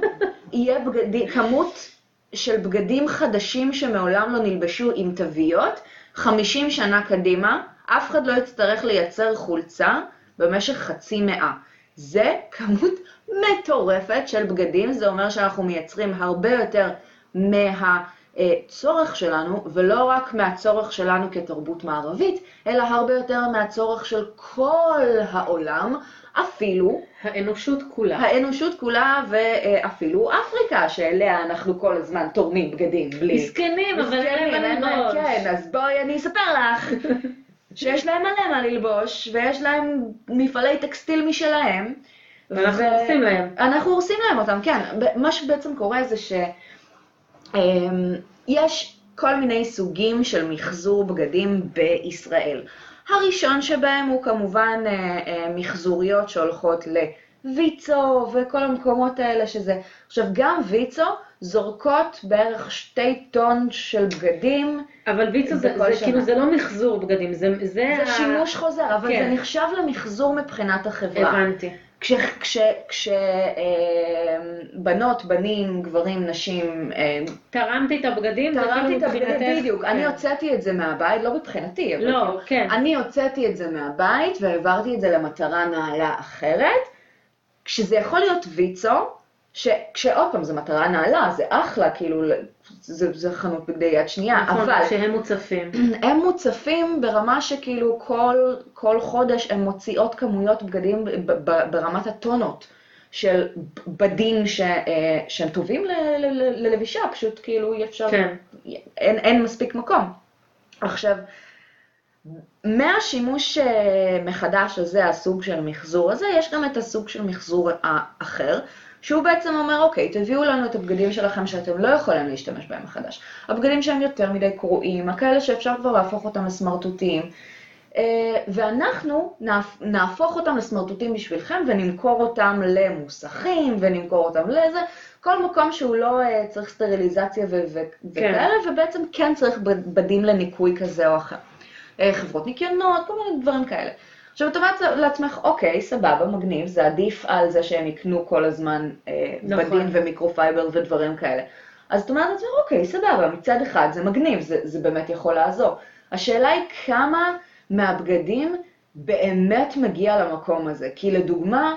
יהיה בגדים, כמות... של בגדים חדשים שמעולם לא נלבשו עם תוויות, 50 שנה קדימה, אף אחד לא יצטרך לייצר חולצה במשך חצי מאה. זה כמות מטורפת של בגדים, זה אומר שאנחנו מייצרים הרבה יותר מהצורך שלנו, ולא רק מהצורך שלנו כתרבות מערבית, אלא הרבה יותר מהצורך של כל העולם, אפילו האנושות כולה ואפילו אפריקה שאליה אנחנו כל הזמן תורמים בגדים בלי מסכנים אבל אין להם ללבוש. כן, אז בואי אני אספר לך שיש להם מלא מה ללבוש ויש להם מפעלי טקסטיל משלהם ואנחנו הורסים להם. אנחנו הורסים להם אותם, כן. מה שבעצם קורה זה ש יש כל מיני סוגים של מחזור בגדים בישראל. הראשון שבהם הוא כמובן מחזוריות שהולכות לויצו וכל המקומות האלה שזה. עכשיו גם ויצו זורקות בערך 2 טון של בגדים. אבל ויצו זה כאילו זה לא מחזור בגדים, זה שימוש חוזר, אבל זה נחשב למחזור מבחינת החברה. הבנתי. כשבנות, בנים, גברים, נשים... תרמתי את הבגדים? תרמתי את הבגדים, בדיוק. אני הוצאתי את זה מהבית, לא מבחינתי, אבל אני הוצאתי את זה מהבית והעברתי את זה למטרה נעלה אחרת, כשזה יכול להיות ויצו, כשעוד פעם, זו מטרה נעלה, זה אחלה, כאילו, זה חנות בגדי יד שנייה, נכון, אבל... שהם מוצפים. הם מוצפים ברמה שכאילו כל חודש הם מוציאות כמויות בגדים ברמת הטונות של בדים שהם טובים ללבישה, פשוט כאילו אי אפשר... כן. אין מספיק מקום. עכשיו, מהשימוש מחדש הזה, הסוג של מחזור הזה, יש גם את הסוג של מחזור האחר, שהוא בעצם אומר, אוקיי, תביאו לנו את הבגדים שלכם שאתם לא יכולים להשתמש בהם מחדש. הבגדים שהם יותר מדי קרועים, הכאלה שאפשר כבר להפוך אותם לסמרטוטים, ואנחנו נהפוך אותם לסמרטוטים בשבילכם, ונמכור אותם למוסכים, ונמכור אותם לזה, כל מקום שהוא לא צריך סטריליזציה וכאלה, ובעצם כן צריך בדים לניקוי כזה או אחר. חברות ניקיונות, כל מיני דברים כאלה. עכשיו, אתה אומר לעצמך, אוקיי, סבבה, מגניב, זה עדיף על זה שהם יקנו כל הזמן בדים ומיקרופייבר ודברים כאלה. אז אתה אומר לעצמך, אוקיי, סבבה, מצד אחד זה מגניב, זה באמת יכול לעזור. השאלה היא כמה מהבגדים באמת מגיע למקום הזה. כי לדוגמה,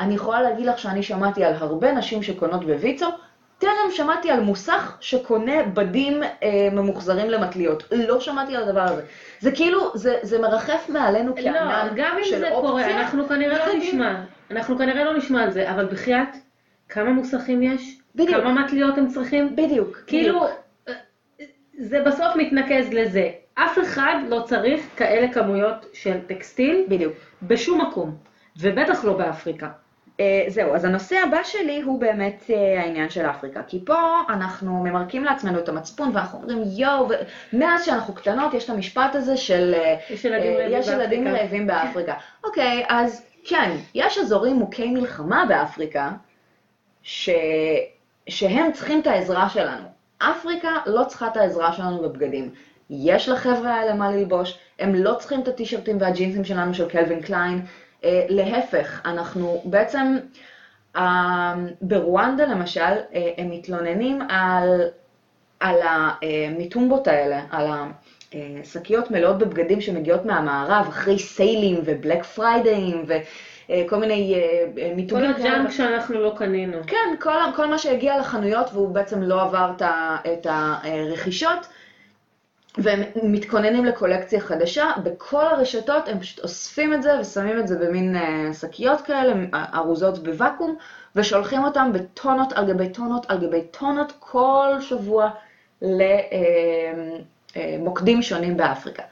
אני יכולה להגיד לך שאני שמעתי על הרבה נשים שקונות בויצו, טרם שמעתי על מוסך שקונה בדים ממוחזרים למטליות. לא שמעתי על הדבר הזה. זה כאילו, זה מרחף מעלינו כענן של אופציה. לא, גם אם זה קורה, אנחנו כנראה לא נשמע. אנחנו כנראה לא נשמע על זה, אבל בחייאת, כמה מוסכים יש? בדיוק. כמה מטליות הם צריכים? בדיוק. כאילו, זה בסוף מתנקז לזה. אף אחד לא צריך כאלה כמויות של טקסטיל. בדיוק. בשום מקום. ובטח לא באפריקה. זהו, אז הנושא הבא שלי הוא באמת העניין של אפריקה, כי פה אנחנו ממרקים לעצמנו את המצפון ואנחנו אומרים יואו, מאז שאנחנו קטנות יש את המשפט הזה של יש ילדים רעבים באפריקה. אוקיי, אז כן, יש אזורים מוכי מלחמה באפריקה שהם צריכים את העזרה שלנו. אפריקה לא צריכה את העזרה שלנו בבגדים. יש לחבר'ה האלה מה ללבוש, הם לא צריכים את הטישרטים והג'ינסים שלנו של קלווין קליין, להפך, אנחנו בעצם, ברואנדה למשל, הם מתלוננים על המיטומבות האלה, על השקיות מלאות בבגדים שמגיעות מהמערב, אחרי סיילים ובלק פריידאים וכל מיני מיטומבות. כל הג'אנק שאנחנו לא קנינו. כן, כל מה שהגיע לחנויות והוא בעצם לא עבר את הרכישות. והם מתכוננים לקולקציה חדשה, בכל הרשתות הם פשוט אוספים את זה ושמים את זה במין שקיות כאלה, ארוזות בוואקום, ושולחים אותם בטונות על גבי טונות על גבי טונות כל שבוע למוקדים שונים באפריקה.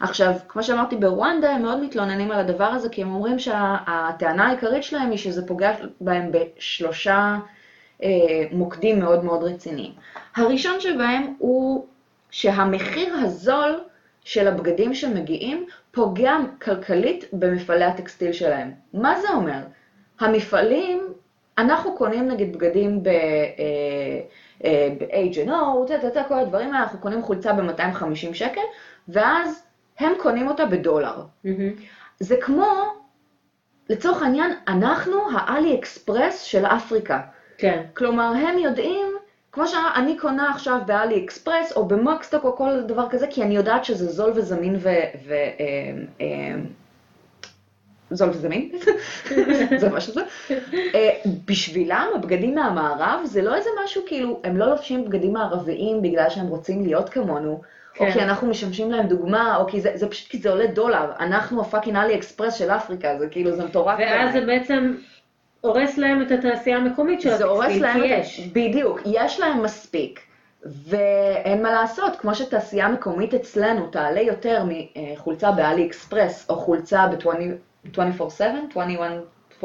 עכשיו, כמו שאמרתי, ברואנדה הם מאוד מתלוננים על הדבר הזה, כי הם אומרים שהטענה העיקרית שלהם היא שזה פוגע בהם בשלושה מוקדים מאוד מאוד רציניים. הראשון שבהם הוא... שהמחיר הזול של הבגדים שמגיעים פוגע כלכלית במפעלי הטקסטיל שלהם. מה זה אומר? המפעלים, אנחנו קונים נגיד בגדים ב-H&O, כל הדברים, אנחנו קונים חולצה ב-250 שקל, ואז הם קונים אותה בדולר. זה כמו, לצורך העניין, אנחנו האלי אקספרס של אפריקה. כן. כלומר, הם יודעים, כמו שאני קונה עכשיו באלי אקספרס או במקסטוק או כל דבר כזה, כי אני יודעת שזה זול וזמין זול וזמין? זה מה שזה. בשבילם, הבגדים מהמערב, זה לא איזה משהו כאילו, הם לא לובשים בגדים מערביים בגלל שהם רוצים להיות כמונו, או כי אנחנו משמשים להם דוגמה, או כי זה פשוט כי זה עולה דולר, אנחנו הפאקינג אלי אקספרס של אפריקה, זה כאילו זה מטורף. ואז זה בעצם... הורס להם את התעשייה המקומית של הטקסטיל, כי יש. בדיוק, יש להם מספיק, ואין מה לעשות, כמו שתעשייה מקומית אצלנו תעלה יותר מחולצה באלי אקספרס, או חולצה ב-24/7,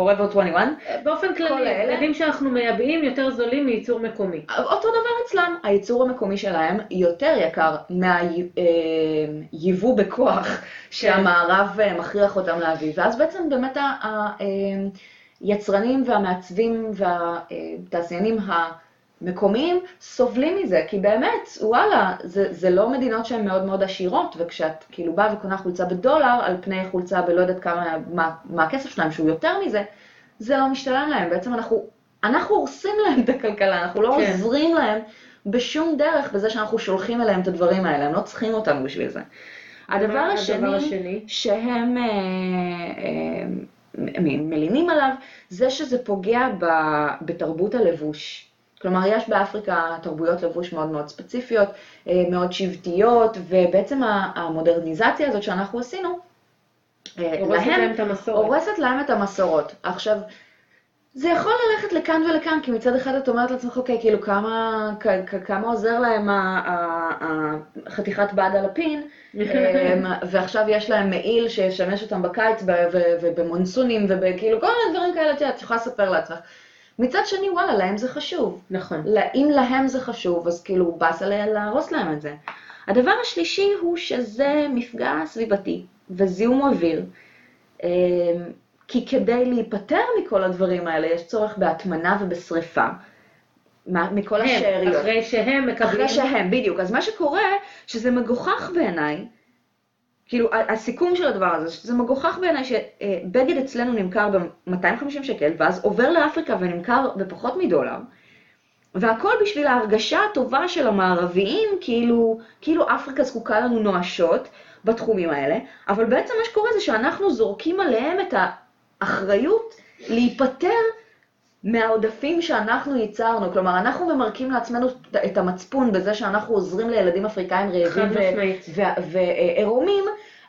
באופן כללי, ילדים שאנחנו מייבאים יותר זולים מייצור מקומי. אותו דבר אצלם, הייצור המקומי שלהם יותר יקר מהייבוא בכוח שהמערב מכריח אותם להביא, ואז בעצם באמת היצרנים והמעצבים והתעשיינים מקומיים סובלים מזה, כי באמת, וואלה, זה לא מדינות שהן מאוד מאוד עשירות, וכשאת כאילו באה וקונה חולצה בדולר, על פני חולצה בלא יודעת כמה, מה הכסף שלהם, שהוא יותר מזה, זה לא משתלם להם. בעצם אנחנו הורסים להם את הכלכלה, אנחנו לא עוזרים להם בשום דרך בזה שאנחנו שולחים אליהם את הדברים האלה, הם לא צריכים אותנו בשביל זה. הדבר השני שהם מלינים עליו, זה שזה פוגע בתרבות הלבוש. כלומר, יש באפריקה תרבויות לבוש מאוד מאוד ספציפיות, מאוד שבטיות, ובעצם המודרניזציה הזאת שאנחנו עשינו, הורסת להם את המסורות. עכשיו, זה יכול ללכת לכאן ולכאן, כי מצד אחד את אומרת לעצמך, אוקיי, כאילו כמה עוזר להם החתיכת בד על הפין, ועכשיו יש להם מעיל שישמש אותם בקיץ ובמונסונים ובכאילו כל מיני דברים כאלה, את יכולה לספר לעצמך. מצד שני, וואלה, להם זה חשוב. נכון. אם להם זה חשוב, אז כאילו בס עליה להרוס להם את זה. הדבר השלישי הוא שזה מפגע סביבתי וזיהום אוויר, כי כדי להיפטר מכל הדברים האלה, יש צורך בהטמנה ובשריפה, מכל השאריות. אחרי שהם מקבלים. אחרי שהם, בדיוק. אז מה שקורה, שזה מגוחך בעיניי, כאילו הסיכום של הדבר הזה, שזה מגוחך בעיניי שבגד אצלנו נמכר ב-250 שקל, ואז עובר לאפריקה ונמכר בפחות מדולר, והכל בשביל ההרגשה הטובה של המערביים, כאילו אפריקה זקוקה לנו נואשות בתחומים האלה, אבל בעצם מה שקורה זה שאנחנו זורקים עליהם את האחריות להיפטר מהעודפים שאנחנו ייצרנו. כלומר, אנחנו ממרקים לעצמנו את המצפון בזה שאנחנו עוזרים לילדים אפריקאים רעבים ועירומים,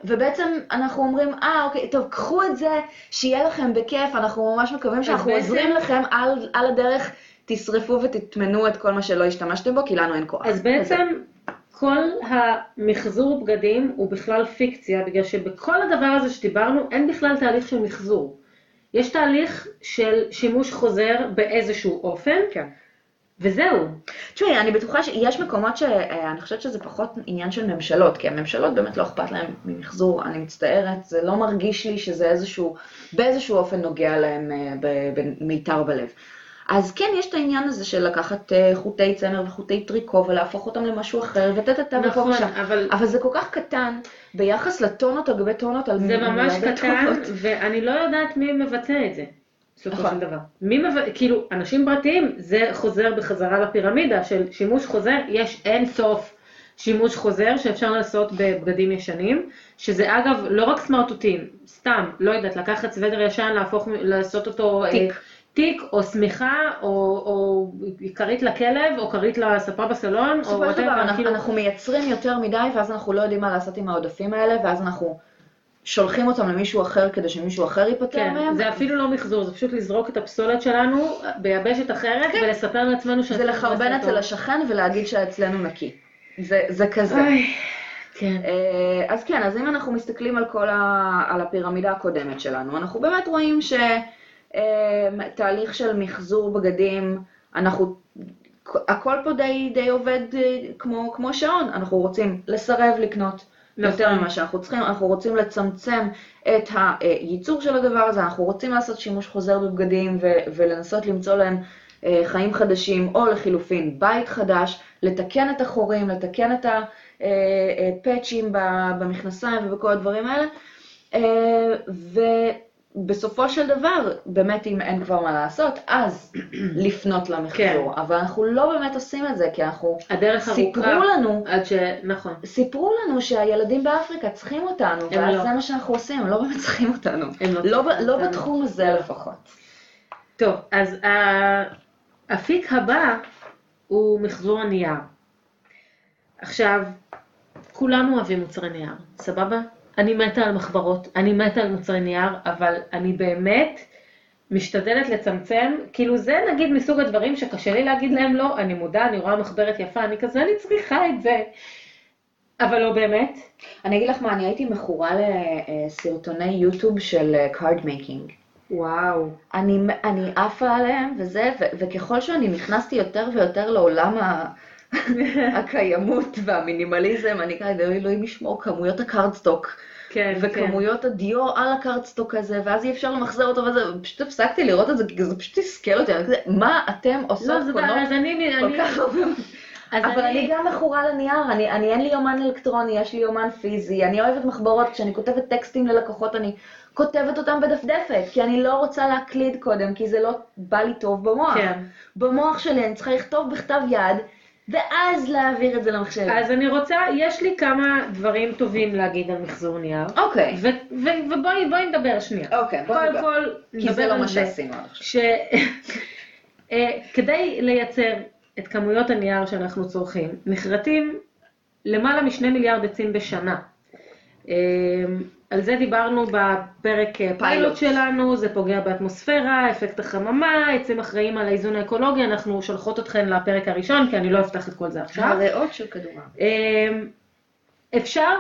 ובעצם אנחנו אומרים, אוקיי, טוב, קחו את זה, שיהיה לכם בכיף, אנחנו ממש מקווים שאנחנו עוזרים לכם על הדרך, תשרפו ותתמנו את כל מה שלא השתמשתם בו, כי לנו אין כוח. אז בעצם כל המחזור בגדים הוא בכלל פיקציה, בגלל שבכל הדבר הזה שדיברנו, אין בכלל תהליך של מחזור. יש תהליך של שימוש חוזר באיזשהו אופן, כן. וזהו. תשמעי, אני בטוחה שיש מקומות שאני חושבת שזה פחות עניין של ממשלות, כי הממשלות באמת לא אכפת להם ממחזור, אני מצטערת, זה לא מרגיש לי שזה באיזשהו אופן נוגע להם במיתר בלב. אז כן, יש את העניין הזה של לקחת חוטי צמר וחוטי טריקו ולהפוך אותם למשהו אחר, נכון, אבל זה כל כך קטן ביחס לטונות על גבי טונות על מיליארדי טונות. זה ממש קטן, ואני לא יודעת מי מבצע את זה. בסופו של דבר. כאילו, אנשים פרטיים, זה חוזר בחזרה לפירמידה של שימוש חוזר, יש אין סוף שימוש חוזר שאפשר לעשות בבגדים ישנים, שזה אגב לא רק סמרטוטים, סתם, לא יודעת, לקחת סוודר ישן, לעשות אותו תיק או סמיכה או כרית לכלב או כרית לספה בסלון. בסופו של דבר אנחנו מייצרים יותר מדי ואז אנחנו לא יודעים מה לעשות עם העודפים האלה ואז אנחנו שולחים אותם למישהו אחר כדי שמישהו אחר ייפטר מהם. זה אפילו לא מחזור, זה פשוט לזרוק את הפסולת שלנו ביבשת אחרת ולספר לעצמנו שאנחנו... זה לחרבן אצל השכן ולהגיד שאצלנו נקי. זה כזה. כן. אז כן, אז אם אנחנו מסתכלים על הפירמידה הקודמת שלנו, אנחנו באמת רואים ש... תהליך של מחזור בגדים, הכל פה די עובד כמו שעון, אנחנו רוצים לסרב לקנות יותר ממה שאנחנו צריכים, אנחנו רוצים לצמצם את הייצור של הדבר הזה, אנחנו רוצים לעשות שימוש חוזר בבגדים ולנסות למצוא להם חיים חדשים או לחילופין בית חדש, לתקן את החורים, לתקן את הפאצ'ים במכנסיים ובכל הדברים האלה, בסופו של דבר, באמת אם אין כבר מה לעשות, אז לפנות למחזור. כן. אבל אנחנו לא באמת עושים את זה, כי אנחנו... הדרך ארוכה. נכון. סיפרו לנו שהילדים באפריקה צריכים אותנו, ואז לא. זה מה שאנחנו עושים, הם לא באמת צריכים אותנו. לא בתחום הזה לפחות. טוב, אז האפיק הבא הוא מחזור הנייר. עכשיו, כולם אוהבים מוצרי נייר, סבבה? אני מתה על מחברות, אני מתה על מוצרי נייר, אבל אני באמת משתדלת לצמצם, כאילו זה נגיד מסוג הדברים שקשה לי להגיד להם לא, אני מודה, אני רואה מחברת יפה, אני כזה, אני צריכה את זה, אבל לא באמת. אני אגיד לך מה, אני הייתי מכורה לסרטוני יוטיוב של card making. וואו. אני עפה עליהם וזה, וככל שאני נכנסתי יותר ויותר לעולם הקיימות והמינימליזם, אני כאלה, אלוהים ישמור, כמויות הקארדסטוק. וכמויות הדיו על הקארדסטוק הזה, ואז אי אפשר למחזר אותו, ואז פשוט הפסקתי לראות את זה, כי זה פשוט תסכל אותי, מה אתם עושות קונות כל כך הרבה. אבל אני גם מכורה לנייר, אני אין לי יומן אלקטרוני, יש לי יומן פיזי, אני אוהבת מחברות, כשאני כותבת טקסטים ללקוחות, אני כותבת אותם בדפדפת, כי אני לא רוצה להקליד קודם, כי זה לא בא לי טוב במוח. במוח שלי אני צריכה לכתוב בכתב יד, ואז להעביר את זה למחשב. אז אני רוצה, יש לי כמה דברים טובים להגיד על מחזור נייר. אוקיי. ובואי נדבר שנייה. אוקיי, בואי נדבר. קודם כל, כי זה לא מה שעשינו עד עכשיו. כדי לייצר את כמויות הנייר שאנחנו צורכים, נכרתים למעלה מ2 מיליארד עצים בשנה. על זה דיברנו בפרק פיילוט שלנו, זה פוגע באטמוספירה, אפקט החממה, עצים אחראים על האיזון האקולוגי, אנחנו שולחות אתכן לפרק הראשון, כי אני לא אפתח את כל זה עכשיו. הריאות של כדור הארץ. אפשר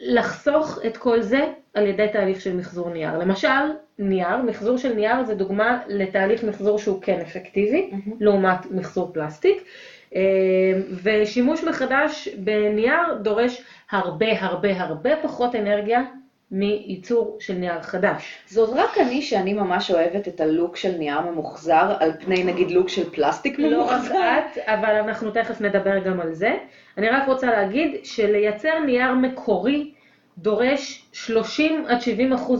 לחסוך את כל זה על ידי תהליך של מחזור נייר. למשל, מחזור של נייר זה דוגמה לתהליך מחזור שהוא כן אפקטיבי, לעומת מחזור פלסטיק. ושימוש מחדש בנייר דורש הרבה פחות אנרגיה, מייצור של נייר חדש. זאת רק אני שאני ממש אוהבת את הלוק של נייר ממוחזר, על פני נגיד לוק של פלסטיק ממוחזר. לא רק את, אבל אנחנו תכף נדבר גם על זה. אני רק רוצה להגיד שלייצר נייר מקורי דורש 30-70%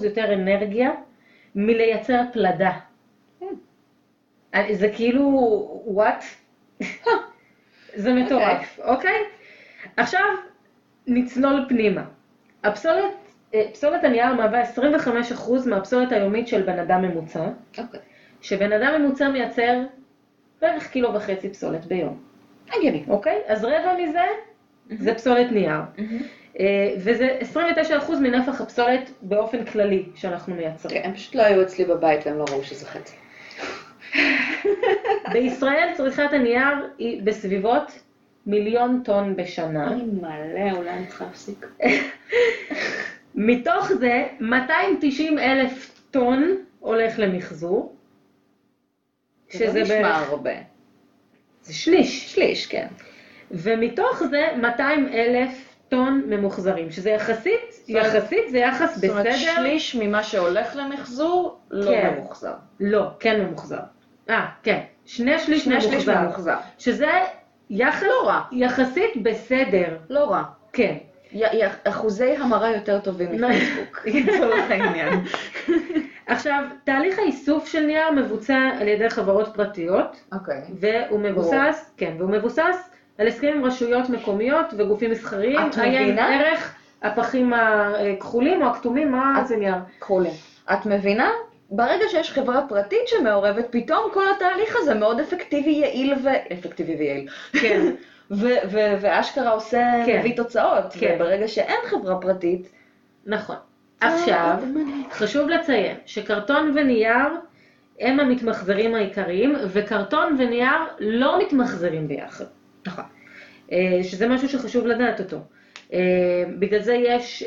יותר אנרגיה מלייצר פלדה. זה כאילו, what? זה מטורף, אוקיי? עכשיו נצלול פנימה. פסולת הנייר מהווה 25% מהפסולת היומית של בן אדם ממוצע, שבן אדם ממוצע מייצר בערך 1.5 קילו פסולת ביום. הגיוני. אוקיי? אז רבע מזה, זה פסולת נייר. וזה 29% מנפח הפסולת באופן כללי שאנחנו מייצרים. הם פשוט לא היו אצלי בבית והם לא ראו שזה חצי. בישראל צריכת הנייר היא בסביבות 1,000,000 טון בשנה. אני מלא, אולי אני צריכה להפסיק. מתוך זה 290,000 טון הולך למחזור. שזה לא נשמע הרבה. זה שליש. שליש, כן. ומתוך זה 200,000 טון ממוחזרים, שזה יחסית זה יחס בסדר. זאת אומרת שליש ממה שהולך למחזור לא ממוחזר. לא, כן ממוחזר. כן. 2/3 ממוחזר. שזה יחסית בסדר. לא רע. כן. אחוזי המרה יותר טובים מפייסבוק, לצורך העניין. עכשיו, תהליך האיסוף של נייר מבוצע על ידי חברות פרטיות, והוא מבוסס על הסכמים עם רשויות מקומיות וגופים מסחריים, עיין ערך הפחים הכחולים או הכתומים, מה זה נייר? כחולים. את מבינה? ברגע שיש חברה פרטית שמעורבת, פתאום כל התהליך הזה מאוד אפקטיבי, יעיל כן. ואשכרה עושה מביא תוצאות, וברגע שאין חברה פרטית. נכון. עכשיו, חשוב לציין שקרטון ונייר הם המתמחזרים העיקריים, וקרטון ונייר לא מתמחזרים ביחד. נכון. שזה משהו שחשוב לדעת אותו. בגלל זה יש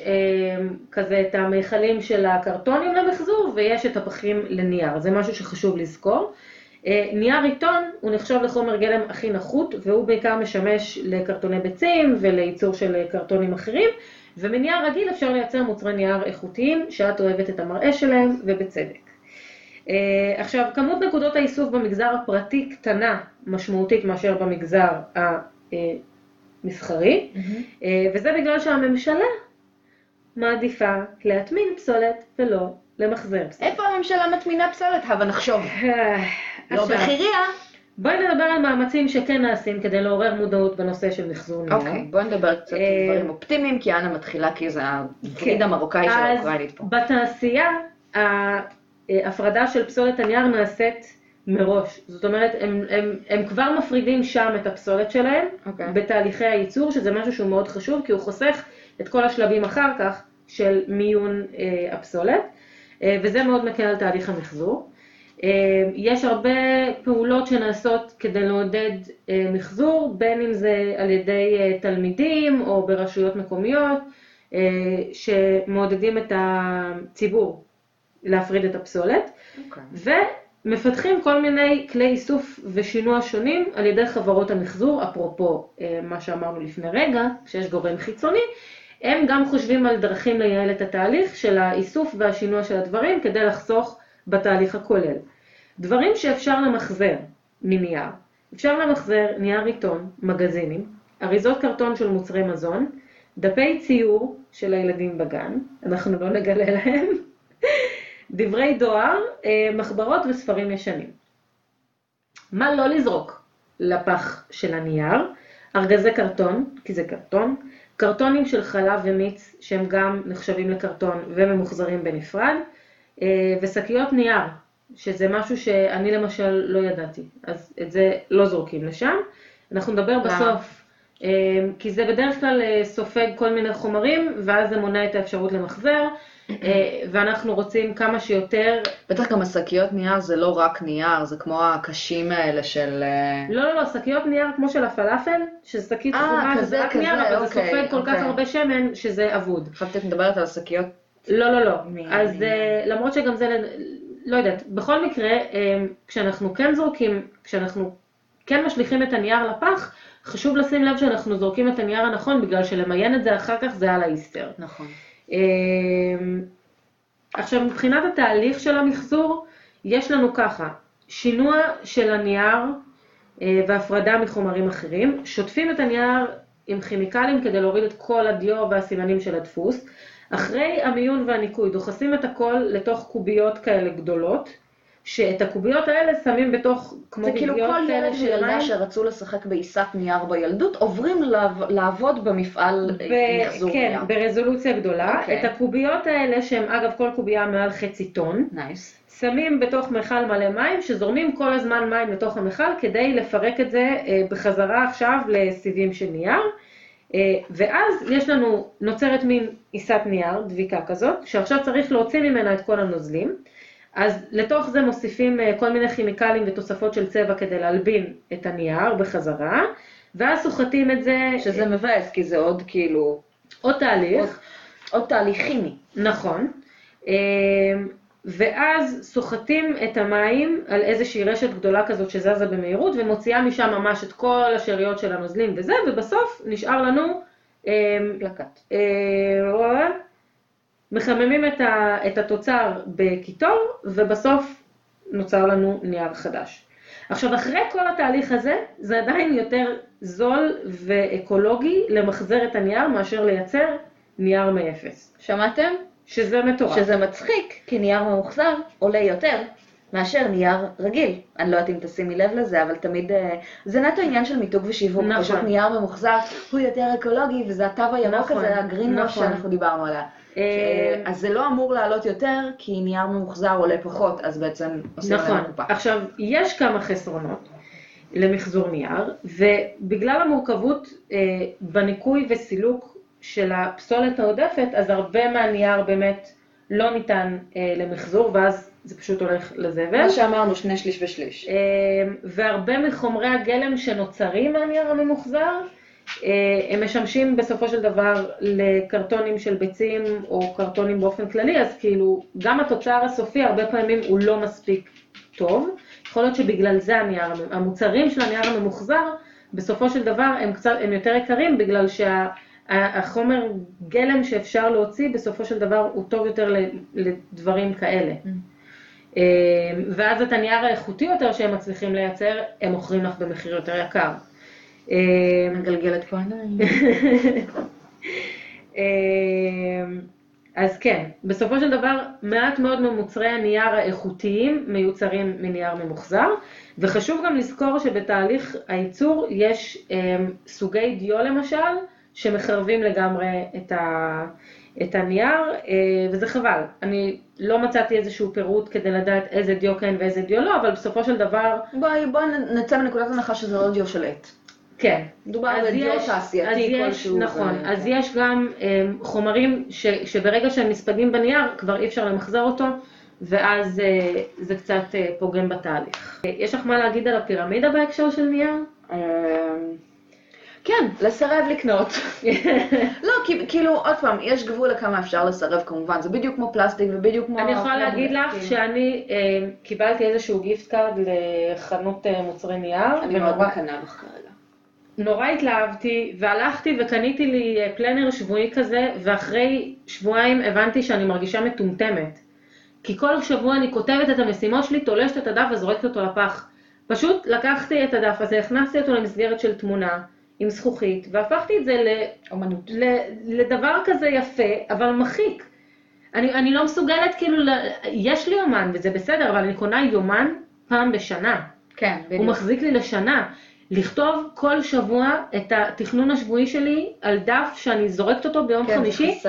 כזה את המכלים של הקרטונים למחזור, ויש את הפחים לנייר. זה משהו שחשוב לזכור. נייר עיתון הוא נחשב לחומר גלם הכי נחות, והוא בעיקר משמש לקרטוני ביצים ולייצור של קרטונים אחרים, ומנייר רגיל אפשר לייצר מוצרי נייר איכותיים, שאת אוהבת את המראה שלהם, ובצדק. עכשיו, כמות נקודות האיסוף במגזר הפרטי קטנה משמעותית מאשר במגזר המסחרי, וזה בגלל שהממשלה מעדיפה להטמין פסולת ולא למחזר פסולת. איפה הממשלה מטמינה פסולת? הבה נחשוב. לא בחיריה. בואי נדבר על מאמצים שכן נעשים כדי לעורר מודעות בנושא של מחזור נייר. אוקיי, בואי נדבר קצת על דברים אופטימיים, כי אנה מתחילה, כי זה הוריד המרוקאי של האוקראינית פה. אז בתעשייה, ההפרדה של פסולת הנייר נעשית מראש. זאת אומרת, הם כבר מפרידים שם את הפסולת שלהם, בתהליכי הייצור, שזה משהו שהוא מאוד חשוב, כי הוא חוסך את כל השלבים אחר כך של מיון הפסולת, וזה מאוד מקל על תהליך המחזור. יש הרבה פעולות שנעשות כדי לעודד מחזור, בין אם זה על ידי תלמידים או ברשויות מקומיות, שמעודדים את הציבור להפריד את הפסולת. מפתחים כל מיני כלי איסוף ושינוע שונים על ידי חברות המחזור, אפרופו מה שאמרנו לפני רגע, שיש גורם חיצוני, הם גם חושבים על דרכים לייעל את התהליך של האיסוף והשינוע של הדברים כדי לחסוך בתהליך הכולל. דברים שאפשר למחזר מנייר, אפשר למחזר נייר עיתון, מגזינים, אריזות קרטון של מוצרי מזון, דפי ציור של הילדים בגן, אנחנו לא נגלה להם, דברי דואר, מחברות וספרים ישנים. מה לא לזרוק? לפח של הנייר, ארגזי קרטון, כי זה קרטון, קרטונים של חלב ומיץ שהם גם נחשבים לקרטון וממוחזרים בנפרד, וסקיות נייר, שזה משהו שאני למשל לא ידעתי, אז את זה לא זורקים לשם. אנחנו נדבר בסוף, כי זה בדרך כלל סופג כל מיני חומרים, ואז זה מונע את האפשרות למחזר, ואנחנו רוצים כמה שיותר... בטח גם השקיות נייר זה לא רק נייר, זה כמו הקשים האלה של... לא, שקיות נייר כמו של הפלאפל, ששקית חומה זה רק נייר, אבל זה סופג כל כך הרבה שמן שזה אבוד. חשבתי את מדברת על שקיות... לא, אז למרות שגם זה... לא יודעת, בכל מקרה, כשאנחנו כן זורקים, כשאנחנו כן משליכים את הנייר לפח, חשוב לשים לב שאנחנו זורקים את הנייר הנכון, בגלל שלמיין את זה אחר כך זה על האיסטר. נכון. עכשיו, מבחינת התהליך של המחזור, יש לנו ככה, שינוע של הנייר והפרדה מחומרים אחרים, שוטפים את הנייר עם כימיקלים כדי להוריד את כל הדיו והסימנים של הדפוס, אחרי המיון והניקוי דוחסים את הכל לתוך קוביות כאלה גדולות, שאת הקוביות האלה שמים בתוך כמו בגיות כאילו כל ילד וילדה שרצו לשחק בעיסת נייר בילדות, עוברים לעבוד במפעל מחזור נייר. כן, ברזולוציה גדולה. Okay. את הקוביות האלה, שהם אגב כל קובייה מעל חצי טון, nice. שמים בתוך מיכל מלא מים, שזורמים כל הזמן מים לתוך המיכל, כדי לפרק את זה בחזרה עכשיו לסיבים של נייר. ואז יש לנו, נוצרת מין עיסת נייר, דביקה כזאת, שעכשיו צריך להוציא ממנה את כל הנוזלים, אז לתוך זה מוסיפים כל מיני כימיקלים ותוספות של צבע כדי להלבין את הנייר בחזרה, ואז סוחטים את זה... שזה מבאס, כי זה עוד כאילו... עוד תהליך. עוד תהליך כימי. נכון. ואז סוחטים את המים על איזושהי רשת גדולה כזאת שזזה במהירות, ומוציאה משם ממש את כל השאריות של הנוזלים וזה, ובסוף נשאר לנו פלקט. מחממים את התוצר בקיטור, ובסוף נוצר לנו נייר חדש. עכשיו, אחרי כל התהליך הזה, זה עדיין יותר זול ואקולוגי למחזר את הנייר מאשר לייצר נייר מאפס. שמעתם? שזה מטורף. שזה מצחיק, כי נייר ממוחזר עולה יותר מאשר נייר רגיל. אני לא יודעת אם תשימי לב לזה, אבל תמיד... זה נטו עניין של מיתוג ושיווק. נכון. פשוט נייר ממוחזר הוא יותר אקולוגי, וזה התו הירוק הזה, הגרין נוף שאנחנו דיברנו עליה. אז זה לא אמור לעלות יותר, כי נייר ממוחזר עולה פחות, אז בעצם עושים עליהם קופה. עכשיו, יש כמה חסרונות למחזור נייר, ובגלל המורכבות בניקוי וסילוק של הפסולת העודפת, אז הרבה מהנייר באמת לא ניתן למחזור, ואז זה פשוט הולך לזבל. מה שאמרנו, 2/3 ו/3. והרבה מחומרי הגלם שנוצרים מהנייר הממוחזר, הם משמשים בסופו של דבר לקרטונים של ביצים או קרטונים באופן כללי, אז כאילו גם התוצר הסופי הרבה פעמים הוא לא מספיק טוב. יכול להיות שבגלל זה המוצרים של הנייר הממוחזר בסופו של דבר הם יותר יקרים, בגלל שהחומר גלם שאפשר להוציא בסופו של דבר הוא טוב יותר לדברים כאלה. ואז את הנייר האיכותי יותר שהם מצליחים לייצר, הם מוכרים לך במחיר יותר יקר. מגלגלת פה עיניים. אז כן, בסופו של דבר, מעט מאוד ממוצרי הנייר האיכותיים מיוצרים מנייר ממוחזר, וחשוב גם לזכור שבתהליך הייצור יש סוגי דיו למשל, שמחרבים לגמרי את הנייר, וזה חבל. אני לא מצאתי איזשהו פירוט כדי לדעת איזה דיו כן ואיזה דיו לא, אבל בסופו של דבר... בואי נצא מנקודת הנחה שזה לא דיו של עט. כן, אז יש, נכון, אז יש גם חומרים שברגע שהם נספגים בנייר כבר אי אפשר למחזר אותו, ואז זה קצת פוגם בתהליך. יש לך מה להגיד על הפירמידה בהקשר של נייר? כן. לסרב לקנות. לא, כאילו, עוד פעם, יש גבול לכמה אפשר לסרב כמובן, זה בדיוק כמו פלסטיק ובדיוק כמו... אני יכולה להגיד לך שאני קיבלתי איזשהו גיפט קארד לחנות מוצרי נייר. אני נורא קנה בחר רגע. נורא התלהבתי, והלכתי וקניתי לי פלנר שבועי כזה, ואחרי שבועיים הבנתי שאני מרגישה מטומטמת. כי כל שבוע אני כותבת את המשימות שלי, תולשת את הדף וזורקת אותו לפח. פשוט לקחתי את הדף הזה, הכנסתי אותו למסגרת של תמונה עם זכוכית, והפכתי את זה לאומנות. לדבר כזה יפה, אבל מחיק. אני לא מסוגלת, כאילו, יש לי יומן, וזה בסדר, אבל אני קונה יומן פעם בשנה. כן, בדיוק. הוא מחזיק לי לשנה. לכתוב כל שבוע את התכנון השבועי שלי על דף שאני זורקת אותו ביום חמישי,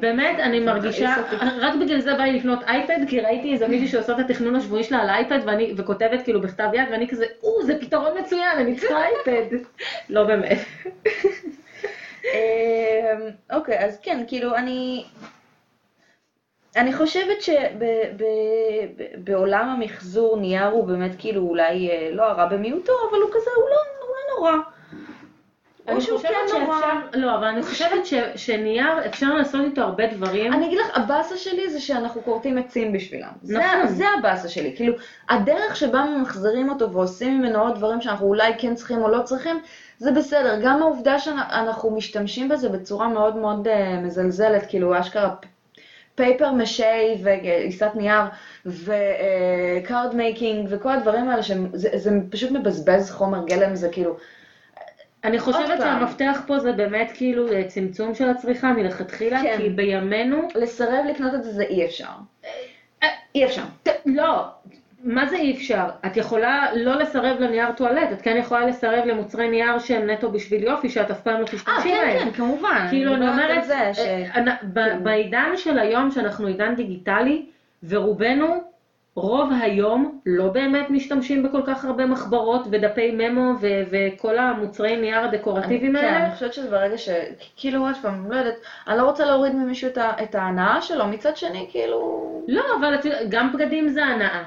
באמת אני מרגישה, רק בגלל זה בא לי לקנות אייפד, כי ראיתי איזה מישהי שעושה את התכנון השבועי שלה על אייפד, וכותבת כאילו בכתב יד, ואני כזה, זה פתרון מצוין, אני צריכה אייפד. לא באמת. אוקיי, אז כן, כאילו אני חושבת שבעולם המחזור נייר הוא באמת כאילו אולי לא הרע במיעוטו, אבל הוא כזה, הוא לא נורא. אני חושבת שאפשר, לא, אבל אני חושבת שנייר אפשר לעשות איתו הרבה דברים. אני אגיד לך, הבאסה שלי זה שאנחנו קורטים עצים בשבילם. זה הבאסה שלי, כאילו הדרך שבה ממחזרים אותו ועושים ממנו עוד דברים שאנחנו אולי כן צריכים או לא צריכים, זה בסדר. גם העובדה שאנחנו משתמשים בזה בצורה מאוד מאוד מזלזלת, כאילו אשכרה פייפר משי ועיסת נייר וקארד מייקינג וכל הדברים האלה, זה פשוט מבזבז חומר גלם, זה כאילו... אני חושבת שהמפתח פה זה באמת כאילו צמצום של הצריכה מלכתחילה, כי בימינו... לסרב לקנות את זה אי אפשר. אי אפשר. לא, מה זה אי אפשר? את יכולה לא לסרב לנייר טואלט, את כן יכולה לסרב למוצרי נייר שהם נטו בשביל יופי, שאת אף פעם לא תשתמשי להם. כן, כמובן. כאילו אני אומרת, בעידן של היום שאנחנו עידן דיגיטלי, ורובנו רוב היום לא באמת משתמשים בכל כך הרבה מחברות ודפי ממו וכל המוצרי נייר הדקורטיביים האלה. כן, אני חושבת שזה ברגע שכאילו עוד פעם, לא יודעת, אני לא רוצה להוריד ממישהו את ההנאה שלו, מצד שני כאילו... לא, אבל גם בגדים זה הנאה.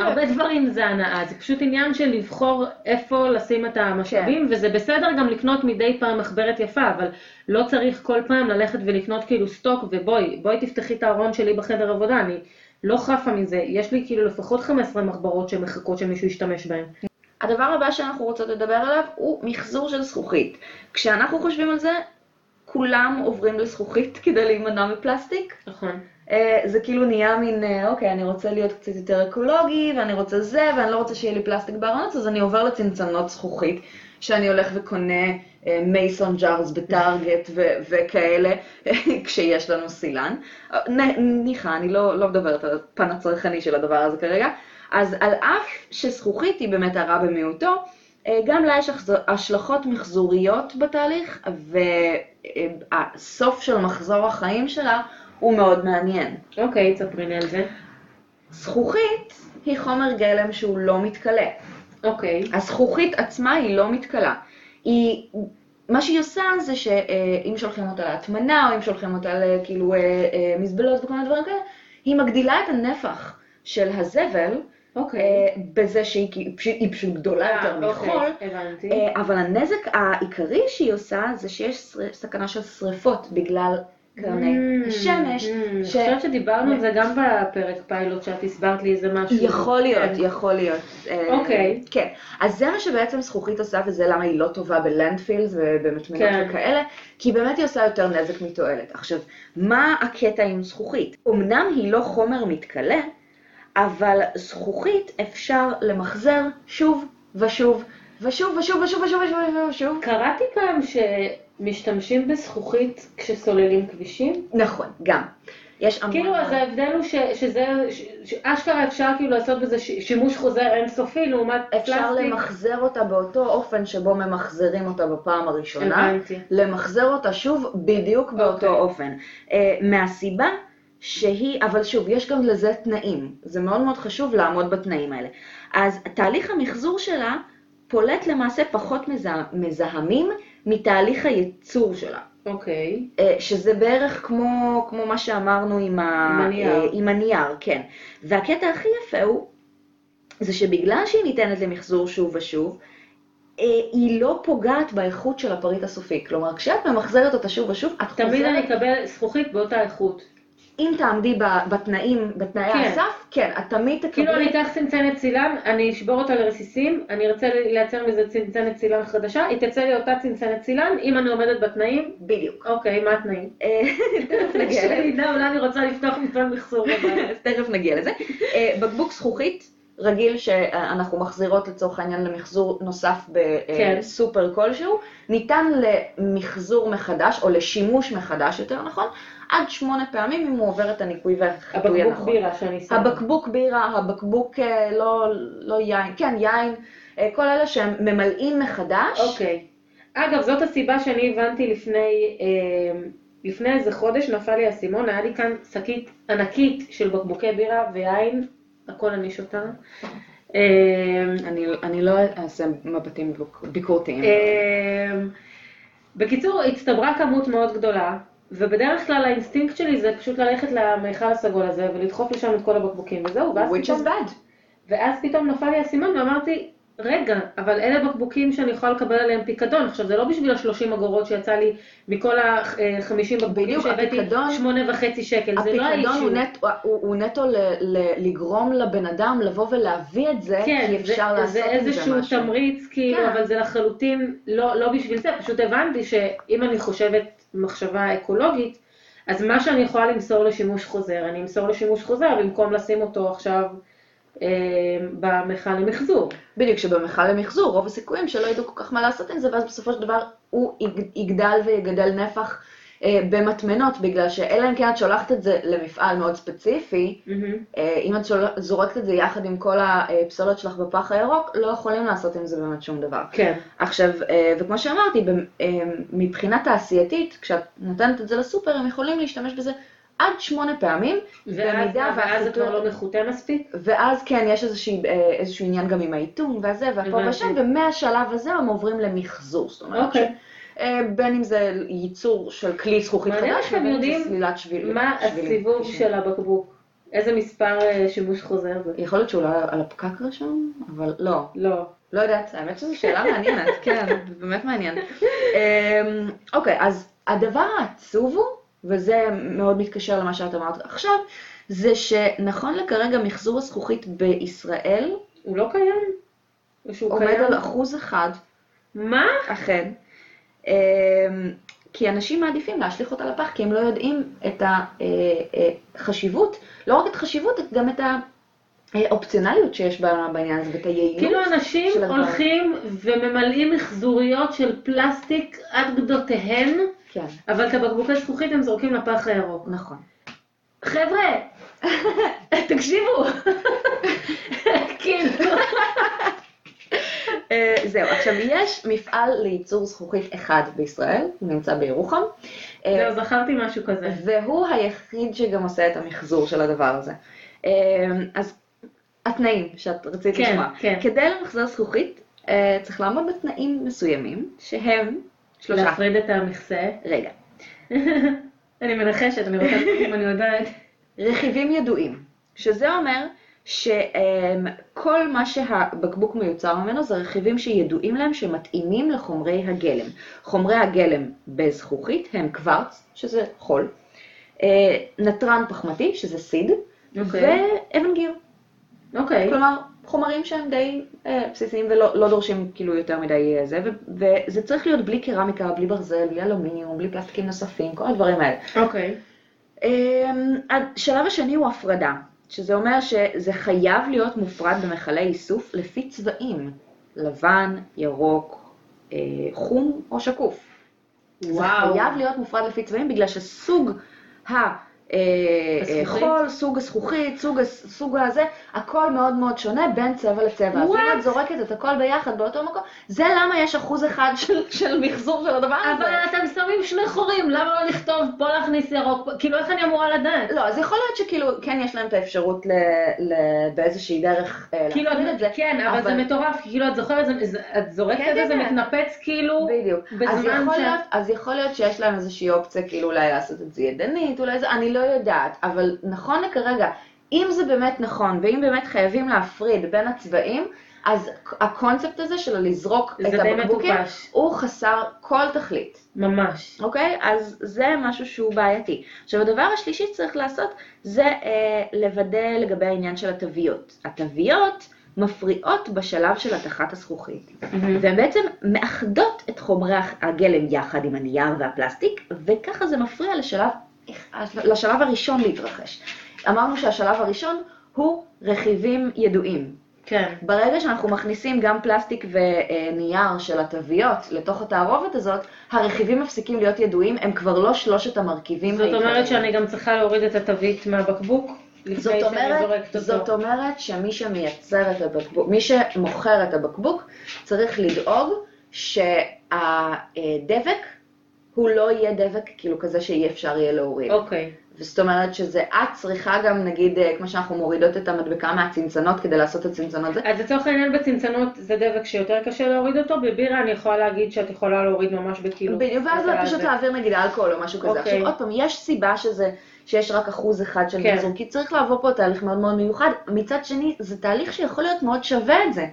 הרבה דברים זה הנאה, זה פשוט עניין של לבחור איפה לשים את המשאבים, וזה בסדר גם לקנות מדי פעם מחברת יפה, אבל לא צריך כל פעם ללכת ולקנות כאילו סטוק, ובואי תפתחי את הארון שלי בחדר עבודה, אני לא חפה מזה, יש לי כאילו לפחות 15 מחברות שמחכות שמישהו ישתמש בהן. הדבר הבא שאנחנו רוצות לדבר עליו הוא מחזור של זכוכית. כשאנחנו חושבים על זה, כולם עוברים לזכוכית כדי להימנע מפלסטיק. נכון. זה כאילו נהיה מין, אוקיי, אני רוצה להיות קצת יותר אקולוגי, ואני רוצה זה, ואני לא רוצה שיהיה לי פלסטיק בארנץ, אז אני עובר לצנצנות זכוכית, שאני הולך וקונה מייסון ג'ארס בטארגט וכאלה, כשיש לנו סילן. ניחה, אני לא מדברת על הפן הצרכני של הדבר הזה כרגע. אז על אף שזכוכית היא באמת הרע במיעוטו, גם לה יש השלכות מחזוריות בתהליך, והסוף של מחזור החיים שלה, הוא מאוד מעניין. אוקיי, תספרי על זה. זכוכית היא חומר גלם שהוא לא מתכלה. אוקיי. הזכוכית עצמה היא לא מתכלה. מה שהיא עושה זה שאם שולחים אותה להטמנה, או אם שולחים אותה לכאילו מזבלות וכל מיני דברים כאלה, היא מגדילה את הנפח של הזבל, בזה שהיא פשוט גדולה יותר מחול, אבל הנזק העיקרי שהיא עושה זה שיש סכנה של שריפות בגלל קרני השמש. אני חושבת שדיברנו על זה גם בפרק פיילוט שאת הסברת לי איזה משהו. יכול להיות. אוקיי. כן. אז זה מה שבעצם זכוכית עושה, וזה למה היא לא טובה בלנדפילס ובמטמנות וכאלה, כי באמת היא עושה יותר נזק מתועלת. עכשיו, מה הקטע עם זכוכית? אמנם היא לא חומר מתכלה, אבל זכוכית אפשר למחזר שוב ושוב ושוב ושוב ושוב ושוב ושוב. קראתי פעם משתמשים בזכוכית כשסוללים כבישים? נכון, גם. יש המון. כאילו, אז ההבדל הוא שזה, אשכרה אפשר כאילו לעשות בזה שימוש חוזר אינסופי, לעומת פלסטיק. אפשר למחזר אותה באותו אופן שבו ממחזרים אותה בפעם הראשונה. הבנתי. למחזר אותה שוב בדיוק באותו אופן. מהסיבה שהיא, אבל שוב, יש גם לזה תנאים. זה מאוד מאוד חשוב לעמוד בתנאים האלה. אז תהליך המחזור שלה פולט למעשה פחות מזהמים, מתהליך הייצור שלה. אוקיי. שזה בערך כמו מה שאמרנו עם הנייר, כן. והקטע הכי יפה הוא, זה שבגלל שהיא ניתנת למחזור שוב ושוב, היא לא פוגעת באיכות של הפריט הסופי. כלומר, כשאת ממחזרת אותה שוב ושוב, את חוזרת... תמיד אני אקבל זכוכית באותה איכות. אם תעמדי בתנאי הסף, כן, את תמיד תקבלי... כאילו אני אקח צנצנת צילם, אני אשבור אותה לרסיסים, אני ארצה לייצר מזה צנצנת צילם חדשה, היא תצא לי אותה צנצנת צילם, אם אני עומדת בתנאים? בדיוק. אוקיי, מה התנאים? תכף נגיע לזה. כשאינה, אולי אני רוצה לפתוח מפעל מחזור בבית. תכף נגיע לזה. בקבוק זכוכית רגיל שאנחנו מחזירות לצורך העניין למחזור נוסף בסופר כלשהו, ניתן למחזור מחדש, או לשימוש מחדש יותר נכון, עד 8 פעמים אם הוא עובר את הניקוי והחיטוי הנכון. הבקבוק בירה שאני שמה. הבקבוק בירה, הבקבוק לא יין, כן יין, כל אלה שהם ממלאים מחדש. אוקיי. אגב, זאת הסיבה שאני הבנתי לפני איזה חודש נפל לי הסימון, היה לי כאן שקית ענקית של בקבוקי בירה ויין, הכל אני שותה. אני לא אעשה מבטים ביקורתיים. בקיצור, הצטברה כמות מאוד גדולה, ובדרך כלל האינסטינקט שלי זה פשוט ללכת למיכל הסגול הזה ולדחוף לשם את כל הבקבוקים וזהו. ואז פתאום נפל לי הסימן ואמרתי, רגע, אבל אלה בקבוקים שאני יכולה לקבל עליהם פיקדון. עכשיו, זה לא בשביל 30 אגורות שיצא לי מכל 50 בקבוקים שהבאתי 8.5 שקל. זה לא האישו. הפיקדון הוא נטו לגרום לבן אדם לבוא ולהביא את זה, כי אפשר לעשות את זה משהו. כן, זה איזשהו תמריץ, אבל זה לחלוטין לא בשביל זה. פשוט הבנתי שאם אני חושבת מחשבה אקולוגית, אז מה שאני יכולה למסור לשימוש חוזר, אני אמסור לשימוש חוזר במקום לשים אותו עכשיו במכל למחזור. בדיוק, שבמכל למחזור, רוב הסיכויים שלא ידעו כל כך מה לעשות עם זה, ואז בסופו של דבר הוא יגדל ויגדל נפח במטמנות, בגלל שאלה אם כן את שולחת את זה למפעל מאוד ספציפי, אם את זורקת את זה יחד עם כל הפסולת שלך בפח הירוק, לא יכולים לעשות עם זה באמת שום דבר. כן. עכשיו, וכמו שאמרתי, מבחינה תעשייתית, כשאת נותנת את זה לסופר, הם יכולים להשתמש בזה עד 8 פעמים, ואז את לא מחוטה מספיק. ואז כן, יש איזשהו עניין גם עם העיתון והזה, והפה ושם, ומהשלב הזה הם עוברים למחזור, זאת אומרת, בין אם זה ייצור של כלי זכוכית חדש, ובין אם זה סלילת שבילים. מה הסיבוב של הבקבוק? איזה מספר שימוש חוזר? יכול להיות שאולי על הפקק רשום, אבל לא. לא. לא יודעת, האמת שזו שאלה מעניינת, כן, באמת מעניין. אוקיי, אז הדבר העצוב הוא, וזה מאוד מתקשר למה שאת אמרת עכשיו, זה שנכון לכרגע מחזור הזכוכית בישראל, הוא לא קיים. עומד על 1%. מה? אכן. כי אנשים מעדיפים להשליך אותה לפח, כי הם לא יודעים את החשיבות, לא רק את החשיבות, גם את האופציונליות שיש בעניין הזה, ואת היעילות. כאילו אנשים הולכים וממלאים מחזוריות של פלסטיק עד גדותיהן, כן. אבל את הבקבוקי זכוכית הם זורקים לפח הירוק. נכון. חבר'ה, תקשיבו. כאילו. זהו, עכשיו יש מפעל לייצור זכוכית אחד בישראל, הוא נמצא בירוחם. זהו, זכרתי משהו כזה. והוא היחיד שגם עושה את המחזור של הדבר הזה. אז התנאים שאת רצית לשמוע. כן. כדי למחזור זכוכית צריך לעמוד בתנאים מסוימים שהם 3. להפריד את המכסה. רגע. אני מנחשת, אני רוצה אם אני יודעת. רכיבים ידועים, שזה אומר שכל מה שהבקבוק מיוצר ממנו זה רכיבים שידועים להם שמתאימים לחומרי הגלם. חומרי הגלם בזכוכית הם קוורץ, שזה חול, נטרן פחמתי, שזה סיד, ואבן גיר. אוקיי. כלומר, חומרים שהם די בסיסיים ולא דורשים כאילו יותר מדי זה, וזה צריך להיות בלי קרמיקה, בלי ברזל, בלי אלומיניום, בלי פלסטיקים נוספים, כל הדברים האלה. אוקיי. השלב השני הוא הפרדה, שזה אומר שזה חייב להיות מופרד במכלי איסוף לפי צבעים, לבן, ירוק, חום או שקוף. זה חייב להיות מופרד לפי צבעים בגלל שסוג חול, סוג הזכוכית, סוג הזה, הכל מאוד מאוד שונה בין צבע לצבע. אז אם את זורקת את הכל ביחד באותו מקום, זה למה יש 1% של מחזור של הדבר הזה. אבל אתם שמים 2 חורים, למה לא לכתוב פה להכניס ירוק? כאילו איך אני אמורה לדעת? לא, אז יכול להיות שכאילו כן יש להם את האפשרות באיזושהי דרך להכניס את זה. כן, אבל זה מטורף, כאילו את זוכרת, את זורקת את זה, זה מתנפץ כאילו. בדיוק. אז יכול להיות שיש להם איזושהי אופציה כאילו אולי לעשות את זה ידנית, אולי זה, אני לא יודעת, אבל נכון לכרגע, אם זה באמת נכון, ואם באמת חייבים להפריד בין הצבעים, אז הקונספט הזה של לזרוק את הבקבוקים, הוא חסר כל תכלית. ממש. אוקיי? אז זה משהו שהוא בעייתי. עכשיו, הדבר השלישי צריך לעשות, זה לוודא לגבי העניין של התוויות. התוויות מפריעות בשלב של התחת הזכוכית. והן בעצם מאחדות את חומרי הגלם יחד עם הנייר והפלסטיק, וככה זה מפריע לשלב הראשון להתרחש. אמרנו שהשלב הראשון הוא רכיבים ידועים. כן. ברגע שאנחנו מכניסים גם פלסטיק ונייר של התוויות לתוך התערובת הזאת, הרכיבים מפסיקים להיות ידועים, הם כבר לא שלושת המרכיבים. זאת אומרת שאני גם צריכה להוריד את התווית מהבקבוק לפני שאני זורקת אותו. זאת אומרת שמי שמייצר את הבקבוק, מי שמוכר את הבקבוק, צריך לדאוג שהדבק הוא לא יהיה דבק כאילו כזה שאי אפשר יהיה להוריד. אוקיי. זאת אומרת שזה את צריכה גם נגיד, כמו שאנחנו מורידות את המדבקה מהצנצנות כדי לעשות את הצנצנות זה. אז לצורך העניין בצנצנות זה דבק שיותר קשה להוריד אותו, בבירה אני יכולה להגיד שאת יכולה להוריד ממש בקילו. בדיוק, ואז לא פשוט להעביר נגיד אלכוהול או משהו כזה. עכשיו עוד פעם, יש סיבה שיש רק 1% של מזור, כי צריך לעבור פה תהליך מאוד מאוד מיוחד. מצד שני, זה תהליך שיכול להיות מאוד שווה את זה.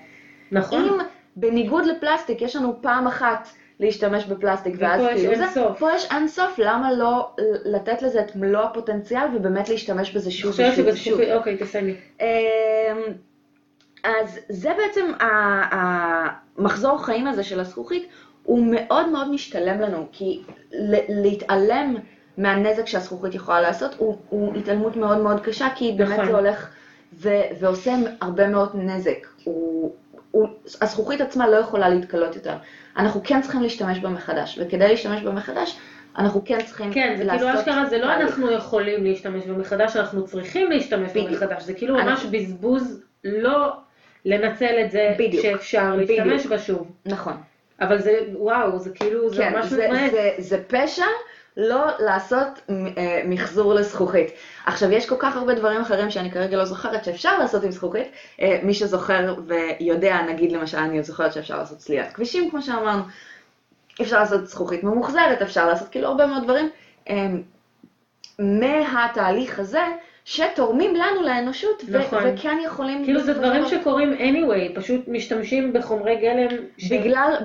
נכון. אם בניגוד לפלסטיק יש לנו פעם אחת, להשתמש בפלסטיק ואז כאילו זה, פה יש אינסוף, למה לא לתת לזה את מלוא הפוטנציאל ובאמת להשתמש בזה שוב ושוב. אוקיי, תסיימי. אז זה בעצם המחזור חיים הזה של הזכוכית, הוא מאוד מאוד משתלם לנו, כי להתעלם מהנזק שהזכוכית יכולה לעשות, הוא התעלמות מאוד מאוד קשה, כי באמת זה הולך ועושה הרבה מאוד נזק. הזכוכית עצמה לא יכולה להתקלות יותר. אנחנו כן צריכים להשתמש בה מחדש, וכדי להשתמש בה מחדש, אנחנו כן צריכים לעשות... כן, זה כאילו אשכרה, זה לא אנחנו יכולים להשתמש בה מחדש, אנחנו צריכים להשתמש בה מחדש, זה כאילו ממש בזבוז לא לנצל את זה שאפשר להשתמש בה שוב. נכון. אבל זה, וואו, זה כאילו, זה ממש מתמעט. זה פשע לא לעשות מחזור לזכוכית. עכשיו, יש כל כך הרבה דברים אחרים שאני כרגע לא זוכרת שאפשר לעשות עם זכוכית. מי שזוכר ויודע, נגיד למשל, אני זוכרת שאפשר לעשות סלילת כבישים, כמו שאמרנו, אפשר לעשות זכוכית ממוחזרת, אפשר לעשות כאילו הרבה מאוד דברים. מהתהליך הזה, שתורמים לנו לאנושות, נכון. וכאן יכולים... כאילו זה דברים שקורים anyway, פשוט משתמשים בחומרי גלם...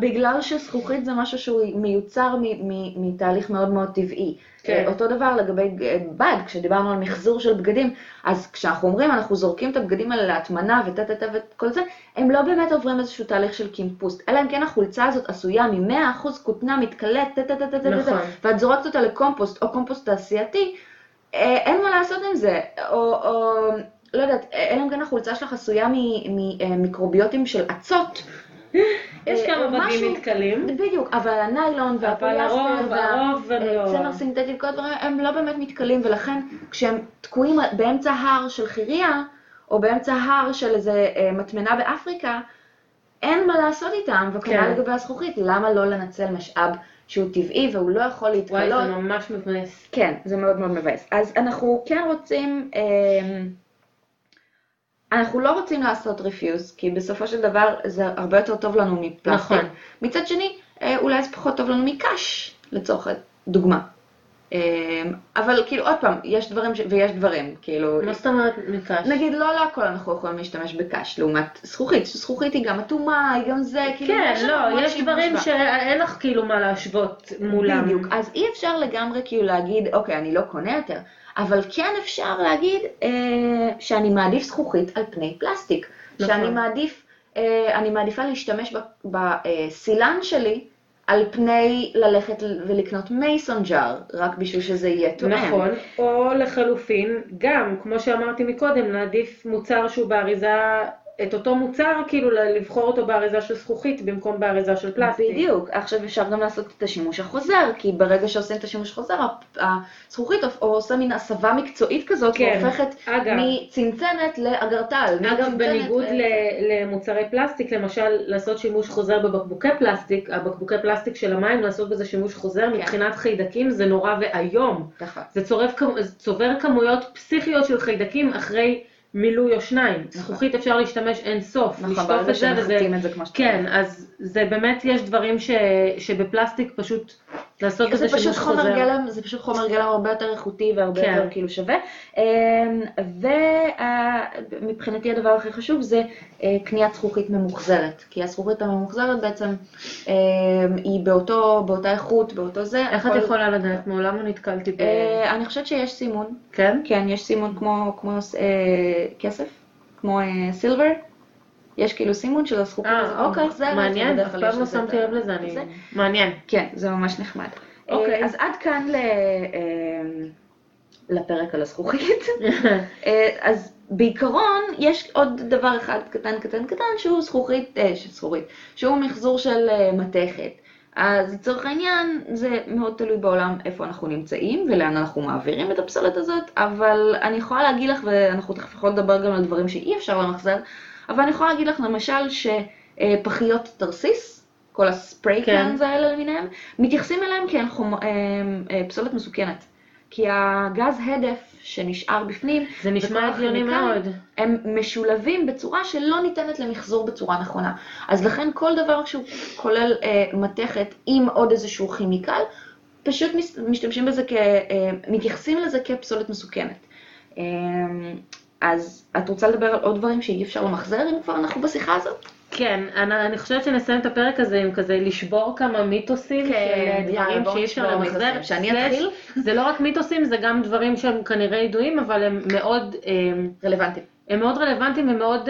בגלל שזכוכית זה משהו שהוא מיוצר מתהליך מאוד מאוד טבעי. כן. אותו דבר לגבי בד, כשדיברנו על מחזור של בגדים, אז כשאנחנו אומרים, אנחנו זורקים את הבגדים האלה להטמנה ותתתת וכל זה, הם לא באמת עוברים איזשהו תהליך של קימפוסט, אלא אם כן החולצה הזאת עשויה מ-100% כותנה מתקלט, תתתתתתתת, נכון. ואת זורקת אותה לקומפוסט או קומפוסט תעשייתי, אין מה לעשות עם זה, או לא יודעת, אין גם החולצה שלך עשויה ממיקרוביוטים של עצות. יש כמה בדים מתקלים. בדיוק, אבל הניילון והפולסטר והצמר סינתטי וכל הדברים, הם לא באמת מתקלים, ולכן כשהם תקועים באמצע הר של חיריה, או באמצע הר של איזה מטמנה באפריקה, אין מה לעשות איתם, וכנראה לגבי הזכוכית, למה לא לנצל משאב שהוא טבעי והוא לא יכול להתקלות. וואי, זה ממש מבאס. כן, זה מאוד מאוד מבאס. אז אנחנו כן רוצים, אנחנו לא רוצים לעשות רפיוז, כי בסופו של דבר זה הרבה יותר טוב לנו מפלסטיק. נכון. מצד שני, אולי זה פחות טוב לנו מקש, לצורך דוגמה. אבל כאילו עוד פעם, יש דברים ויש דברים, כאילו... מה זאת אומרת מקש? נגיד, לא להכל אנחנו יכולים להשתמש בקש, לעומת זכוכית, שזכוכית היא גם אטומה, היא גם זה, כאילו... כן, לא, יש דברים שאין לך כאילו מה להשוות מולם. בדיוק, אז אי אפשר לגמרי כאילו להגיד, אוקיי, אני לא קונה יותר, אבל כן אפשר להגיד שאני מעדיף זכוכית על פני פלסטיק, שאני מעדיפה להשתמש בסילן שלי, על פני ללכת ולקנות מייסון ג'אר, רק בשביל שזה יהיה תואם. נכון, או לחלופין, גם, כמו שאמרתי מקודם, נעדיף מוצר שהוא באריזה, את אותו מוצר, כאילו לבחור אותו באריזה של זכוכית, במקום באריזה של פלסטיק. בדיוק, עכשיו אפשר גם לעשות את השימוש החוזר, כי ברגע שעושים את השימוש החוזר, הזכוכית עושה מין הסבה מקצועית כזאת, והופכת מצנצנת לאגרטל. אגב, בניגוד למוצרי פלסטיק, למשל, לעשות שימוש חוזר בבקבוקי פלסטיק, הבקבוקי פלסטיק של המים, לעשות בזה שימוש חוזר, מבחינת חיידקים, זה נורא ואיום. זה צובר כמויות פסיכיות של חיידקים אחרי מילוי או שניים, זכוכית אפשר להשתמש אין סוף, לשטוף את זה וזה, כן, אז זה באמת יש דברים שבפלסטיק פשוט לעשות איזה שימוש חוזר. גלם, זה פשוט חומר גלם הרבה יותר איכותי והרבה יותר כאילו שווה. ומבחינתי הדבר הכי חשוב זה קניית זכוכית ממוחזרת. כי הזכוכית הממוחזרת בעצם היא באותה איכות, באותו זה. איך את יכולה לדעת? מעולם לא נתקלתי ב... אני חושבת שיש סימון. כן? כן, יש סימון כמו כסף, כמו סילבר. יש כאילו סימון של הזכוכית הזאת. אוקיי, זה מעניין, אף פעם לא שמתי לב לזה, אני... מעניין. כן, זה ממש נחמד. אוקיי. אז עד כאן לפרק על הזכוכית. אז בעיקרון יש עוד דבר אחד קטן, שהוא זכוכית, שהוא מחזור של מתכת. אז לצורך העניין זה מאוד תלוי בעולם איפה אנחנו נמצאים ולאן אנחנו מעבירים את הפסולת הזאת, אבל אני יכולה להגיד לך, ואנחנו תכף יכולים לדבר גם על דברים שאי אפשר למחזר, אבל אני יכולה להגיד לך למשל שפחיות תרסיס, כל הספרי קאנס האלה למיניהם, מתייחסים אליהם כאל פסולת מסוכנת. כי הגז הדף שנשאר בפנים, זה נשמע הגיוני מאוד. הם משולבים בצורה שלא ניתנת למחזור בצורה נכונה. אז לכן כל דבר שהוא כולל מתכת עם עוד איזשהו כימיקל, פשוט משתמשים בזה מתייחסים לזה כפסולת מסוכנת. אז את רוצה לדבר על עוד דברים שאי אפשר למחזר אם כבר אנחנו בשיחה הזאת? כן, אני חושבת שנסיים את הפרק הזה עם כזה לשבור כמה מיתוסים של דברים שאי אפשר למחזר. שאני אתחיל? זה לא רק מיתוסים, זה גם דברים שהם כנראה ידועים, אבל הם מאוד... רלוונטיים. הם מאוד רלוונטיים ומאוד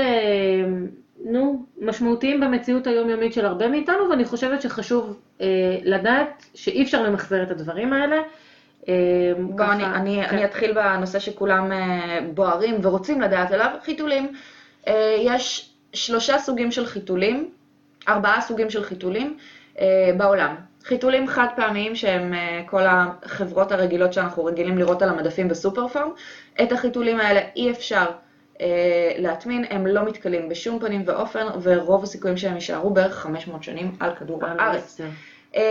משמעותיים במציאות היומיומית של הרבה מאיתנו, ואני חושבת שחשוב לדעת שאי אפשר למחזר את הדברים האלה. אני אתחיל בנושא שכולם בוערים ורוצים לדעת עליו, חיתולים. יש 3 סוגים של חיתולים, 4 סוגים של חיתולים בעולם. חיתולים חד פעמיים שהם כל החברות הרגילות שאנחנו רגילים לראות על המדפים בסופר פארם. את החיתולים האלה אי אפשר להטמין, הם לא מתכלים בשום פנים ואופן, ורוב הסיכויים שהם יישארו בערך 500 שנים על כדור הארץ.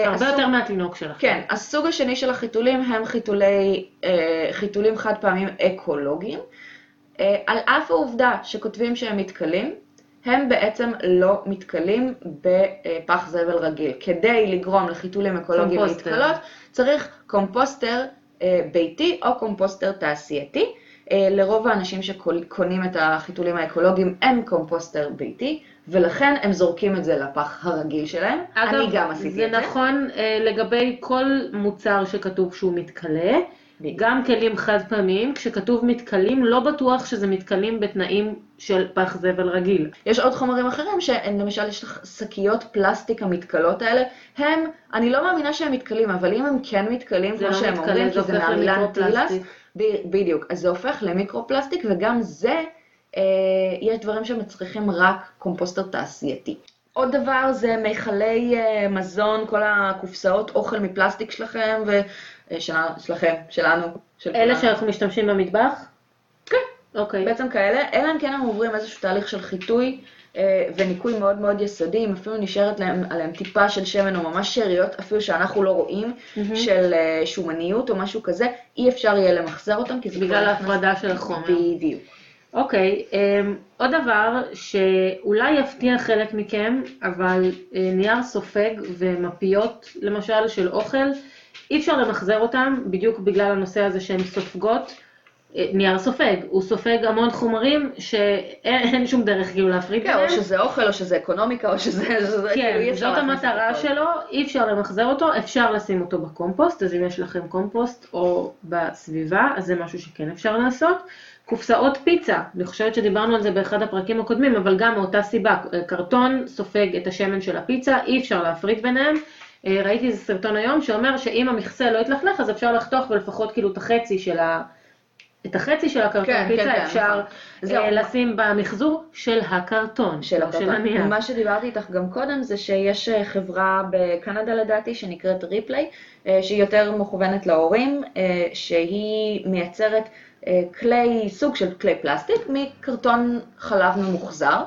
הרבה יותר מהתינוק שלך. כן, הסוג השני של החיתולים הם חיתולים חד פעמים אקולוגיים. על אף העובדה שכותבים שהם מתכלים, הם בעצם לא מתכלים בפח זבל רגיל. כדי לגרום לחיתולים אקולוגיים להתכלות, צריך קומפוסטר ביתי או קומפוסטר תעשייתי. לרוב האנשים שקונים את החיתולים האקולוגיים אין קומפוסטר ביתי, ולכן הם זורקים את זה לפח הרגיל שלהם. אגב, אני גם עשיתי את זה. זה נכון לגבי כל מוצר שכתוב שהוא מתכלה, גם כלים חד פעמים, כשכתוב מתכלים לא בטוח שזה מתכלים בתנאים של פח זבל רגיל. יש עוד חומרים אחרים, למשל יש שקיות פלסטיק המתכלות האלה, הם, אני לא מאמינה שהם מתכלים, אבל אם הם כן מתכלים, כמו שהם אומרים, כי זה מהמילן טילס, בדיוק, אז זה הופך למיקרופלסטיק, וגם זה, יש דברים שמצריכים רק קומפוסטר תעשייתי. עוד דבר זה מיכלי מזון, כל הקופסאות אוכל מפלסטיק שלכם, שלנו. אלה שאנחנו משתמשים במטבח? כן, אוקיי. בעצם כאלה, אלה הם כן הם עוברים איזשהו תהליך של חיתוי וניקוי מאוד מאוד יסודי, אפילו נשארת עליהם טיפה של שמן או ממש שאריות, אפילו שאנחנו לא רואים, של שומניות או משהו כזה, אי אפשר יהיה למחזר אותם, כי זה בגלל ההפרדה של החומר. בדיוק. אוקיי, עוד דבר שאולי יפתיע חלק מכם, אבל נייר סופג ומפיות למשל של אוכל, אי אפשר למחזר אותם בדיוק בגלל הנושא הזה שהן סופגות, נייר סופג, הוא סופג המון חומרים שאין שום דרך כאילו להפריד בהם. כן, או שזה אוכל, או שזה אקונומיקה, או שזה... כן, זאת המטרה שלו, אי אפשר למחזר אותו, אפשר לשים אותו בקומפוסט, אז אם יש לכם קומפוסט או בסביבה, אז זה משהו שכן אפשר לעשות. קופסאות פיצה, אני חושבת שדיברנו על זה באחד הפרקים הקודמים, אבל גם מאותה סיבה, קרטון סופג את השמן של הפיצה, אי אפשר להפריד ביניהם. ראיתי איזה סרטון היום שאומר שאם המכסה לא יתלכלך, אז אפשר לחתוך ולפחות כאילו את החצי של הקרטון פיצה אפשר לשים במחזור של הקרטון, של הנייר. מה שדיברתי איתך גם קודם זה שיש חברה בקנדה לדעתי שנקראת ריפליי, שהיא יותר מכוונת להורים, שהיא מייצרת סוג של כלי פלסטיק מקרטון חלב ממוחזר.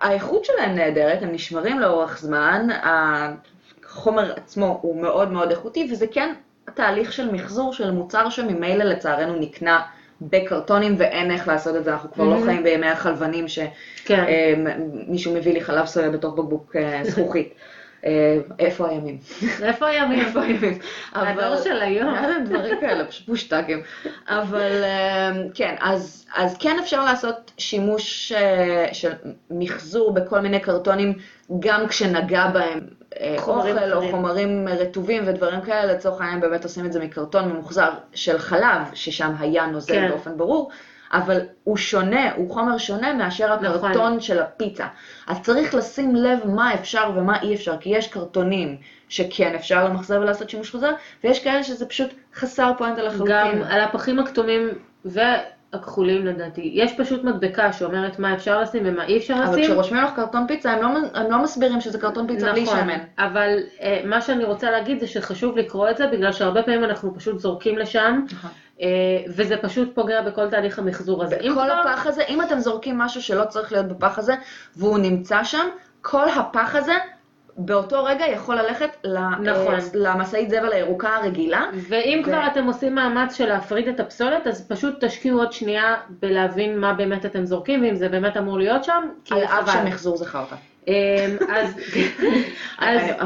האיכות שלהם נהדרת, הם נשמרים לאורך זמן, החומר עצמו הוא מאוד מאוד איכותי, וזה כן תהליך של מחזור של מוצר שממילא לצערנו נקנה בקרטונים ואין איך לעשות את זה, אנחנו כבר לא חיים בימי החלבנים שמישהו מביא לי חלב סויה בתוך בקבוק זכוכית. איפה הימים? איפה הימים? איפה הימים? הדור של היום. זה דברים כאלה, פשוט פושטקים. אבל כן, אז כן אפשר לעשות שימוש של מחזור בכל מיני קרטונים, גם כשנגע בהם אוכל או חומרים רטובים ודברים כאלה, לצורך העניין באמת עושים את זה מקרטון ממוחזר של חלב, ששם היה נוזל באופן ברור, אבל הוא שונה, הוא חומר שונה מאשר הקרטון של הפיצה. אז צריך לשים לב מה אפשר ומה אי אפשר, כי יש קרטונים שכן אפשר למחזר ולעשות שימוש חוזר, ויש כאלה שזה פשוט חסר פואנטה לחלוטין. גם על הפחים הכתומים והכחולים לדעתי, יש פשוט מדבקה שאומרת מה אפשר לשים ומה אי אפשר לשים. אבל כשרושמים לך קרטון פיצה, הם לא מסבירים שזה קרטון פיצה בלי שמן. נכון, אבל מה שאני רוצה להגיד זה שחשוב לקרוא את זה, בגלל שהרבה פעמים אנחנו פשוט זורקים לשם, וזה פשוט פוגע בכל תהליך המחזור הזה. בכל הפח הזה, אם אתם זורקים משהו שלא צריך להיות בפח הזה, והוא נמצא שם, כל הפח הזה באותו רגע יכול ללכת למסעית זבל הירוקה הרגילה. ואם כבר אתם עושים מאמץ של להפריד את הפסולת, אז פשוט תשקיעו עוד שנייה בלהבין מה באמת אתם זורקים, ואם זה באמת אמור להיות שם, על אף שמחזור זכר אותה. I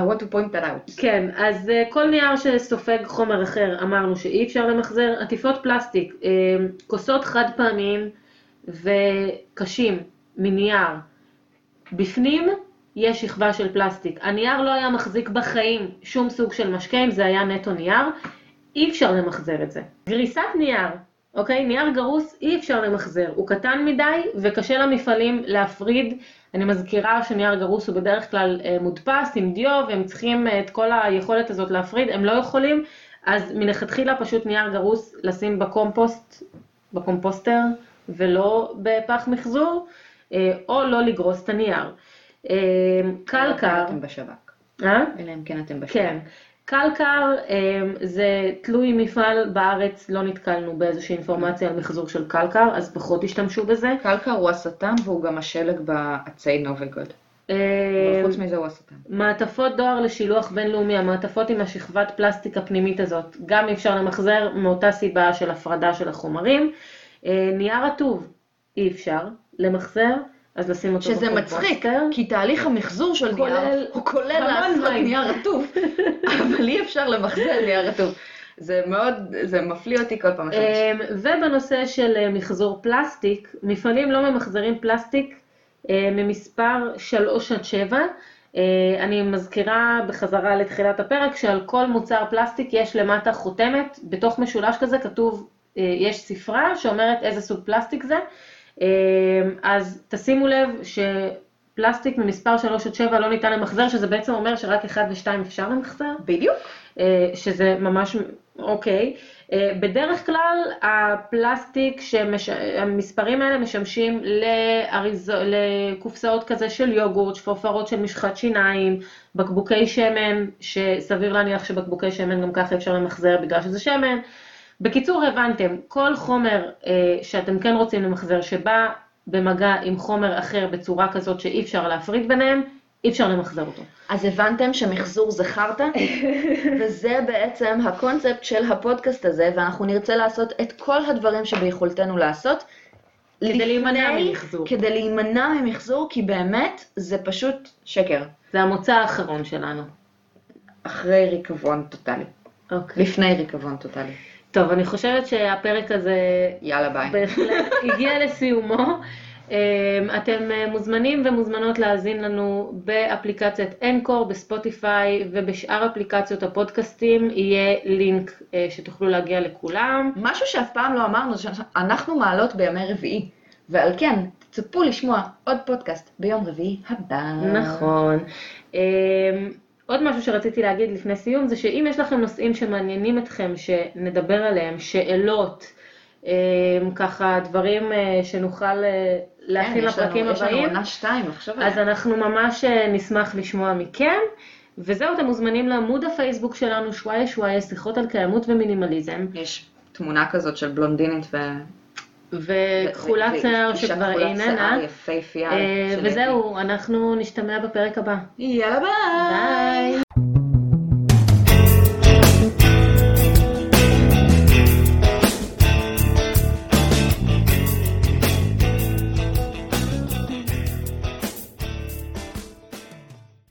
want to point that out. כן, אז כל נייר שסופג חומר אחר אמרנו שאי אפשר למחזר. עטיפות פלסטיק, כוסות חד פעמים וקשים מנייר, בפנים יש שכבה של פלסטיק. הנייר לא היה מחזיק בחיים שום סוג של משקה, אם זה היה נטו נייר, אי אפשר למחזר את זה. גריסת נייר, אוקיי? נייר גרוס אי אפשר למחזר, הוא קטן מדי וקשה למפעלים להפריד. אני מזכירה שנייר גרוס הוא בדרך כלל מודפס עם דיו, והם צריכים את כל היכולת הזאת להפריד, הם לא יכולים, אז מלכתחילה פשוט נייר גרוס לשים בקומפוסט, בקומפוסטר, ולא בפח מחזור, או לא לגרוס את הנייר. קלקר, אתם בשווק. אלא אם כן אתם בשווק. כן. קלקר זה תלוי מפעל בארץ, לא נתקלנו באיזושהי אינפורמציה על מחזור של קלקר, אז פחות השתמשו בזה. קלקר הוא הסתם והוא גם השלג בעצי נובלגולד. חוץ מזה הוא הסתם. מעטפות דואר לשילוח בינלאומי, המעטפות עם השכבת פלסטיק הפנימית הזאת, גם אפשר למחזר מאותה סיבה של הפרדה של החומרים. נייר רטוב אי אפשר למחזר. אז לשים אותו שזה מצחיק, כי תהליך המחזור של נייר, הוא כולל לעשות נייר רטוב, אבל אי אפשר למחזר נייר רטוב. זה מאוד, זה מפליא אותי כל פעם. ובנושא של מחזור פלסטיק, מפעלים לא ממחזרים פלסטיק ממספר 3-7. אני מזכירה בחזרה לתחילת הפרק, שעל כל מוצר פלסטיק יש למטה חותמת, בתוך משולש כזה כתוב, יש ספרה שאומרת איזה סוג פלסטיק זה, אז תשימו לב שפלסטיק ממספר 3-7 לא ניתן למחזר, שזה בעצם אומר שרק 1 ו-2 אפשר למחזר. בדיוק. שזה ממש אוקיי. בדרך כלל הפלסטיק, המספרים האלה משמשים לקופסאות כזה של יוגורט, שפופרות של משחת שיניים, בקבוקי שמן, שסביר להניח שבקבוקי שמן גם ככה אפשר למחזר בגלל שזה שמן. בקיצור, הבנתם, כל חומר שאתם כן רוצים למחזר שבא במגע עם חומר אחר בצורה כזאת שאי אפשר להפריד ביניהם, אי אפשר למחזר אותו. אז הבנתם שמחזור זכרת, וזה בעצם הקונספט של הפודקאסט הזה, ואנחנו נרצה לעשות את כל הדברים שביכולתנו לעשות, כדי להימנע ממחזור, כי באמת זה פשוט שקר. זה המוצא האחרון שלנו. אחרי ריקבון טוטלי. לפני ריקבון טוטלי. טוב, אני חושבת שהפרק הזה בהחלט הגיע לסיומו. אתם מוזמנים ומוזמנות להאזין לנו באפליקציית אנקור, בספוטיפיי ובשאר אפליקציות הפודקאסטים, יהיה לינק שתוכלו להגיע לכולם. משהו שאף פעם לא אמרנו, שאנחנו מעלות בימי רביעי, ועל כן תצפו לשמוע עוד פודקאסט ביום רביעי הבא. נכון. עוד משהו שרציתי להגיד לפני סיום, זה שאם יש לכם נושאים שמעניינים אתכם, שנדבר עליהם, שאלות, ככה דברים שנוכל להכין לפרקים הבאים. יש לנו עונה 2, עכשיו. אז אנחנו ממש נשמח לשמוע מכם, וזהו, אתם מוזמנים לעמוד הפייסבוק שלנו, שוואיה שוואיה, שיחות על קיימות ומינימליזם. יש תמונה כזאת של בלונדינית וכחולת שיער שכבר איננה, וזהו, אנחנו נשתמע בפרק הבא. יאללה ביי!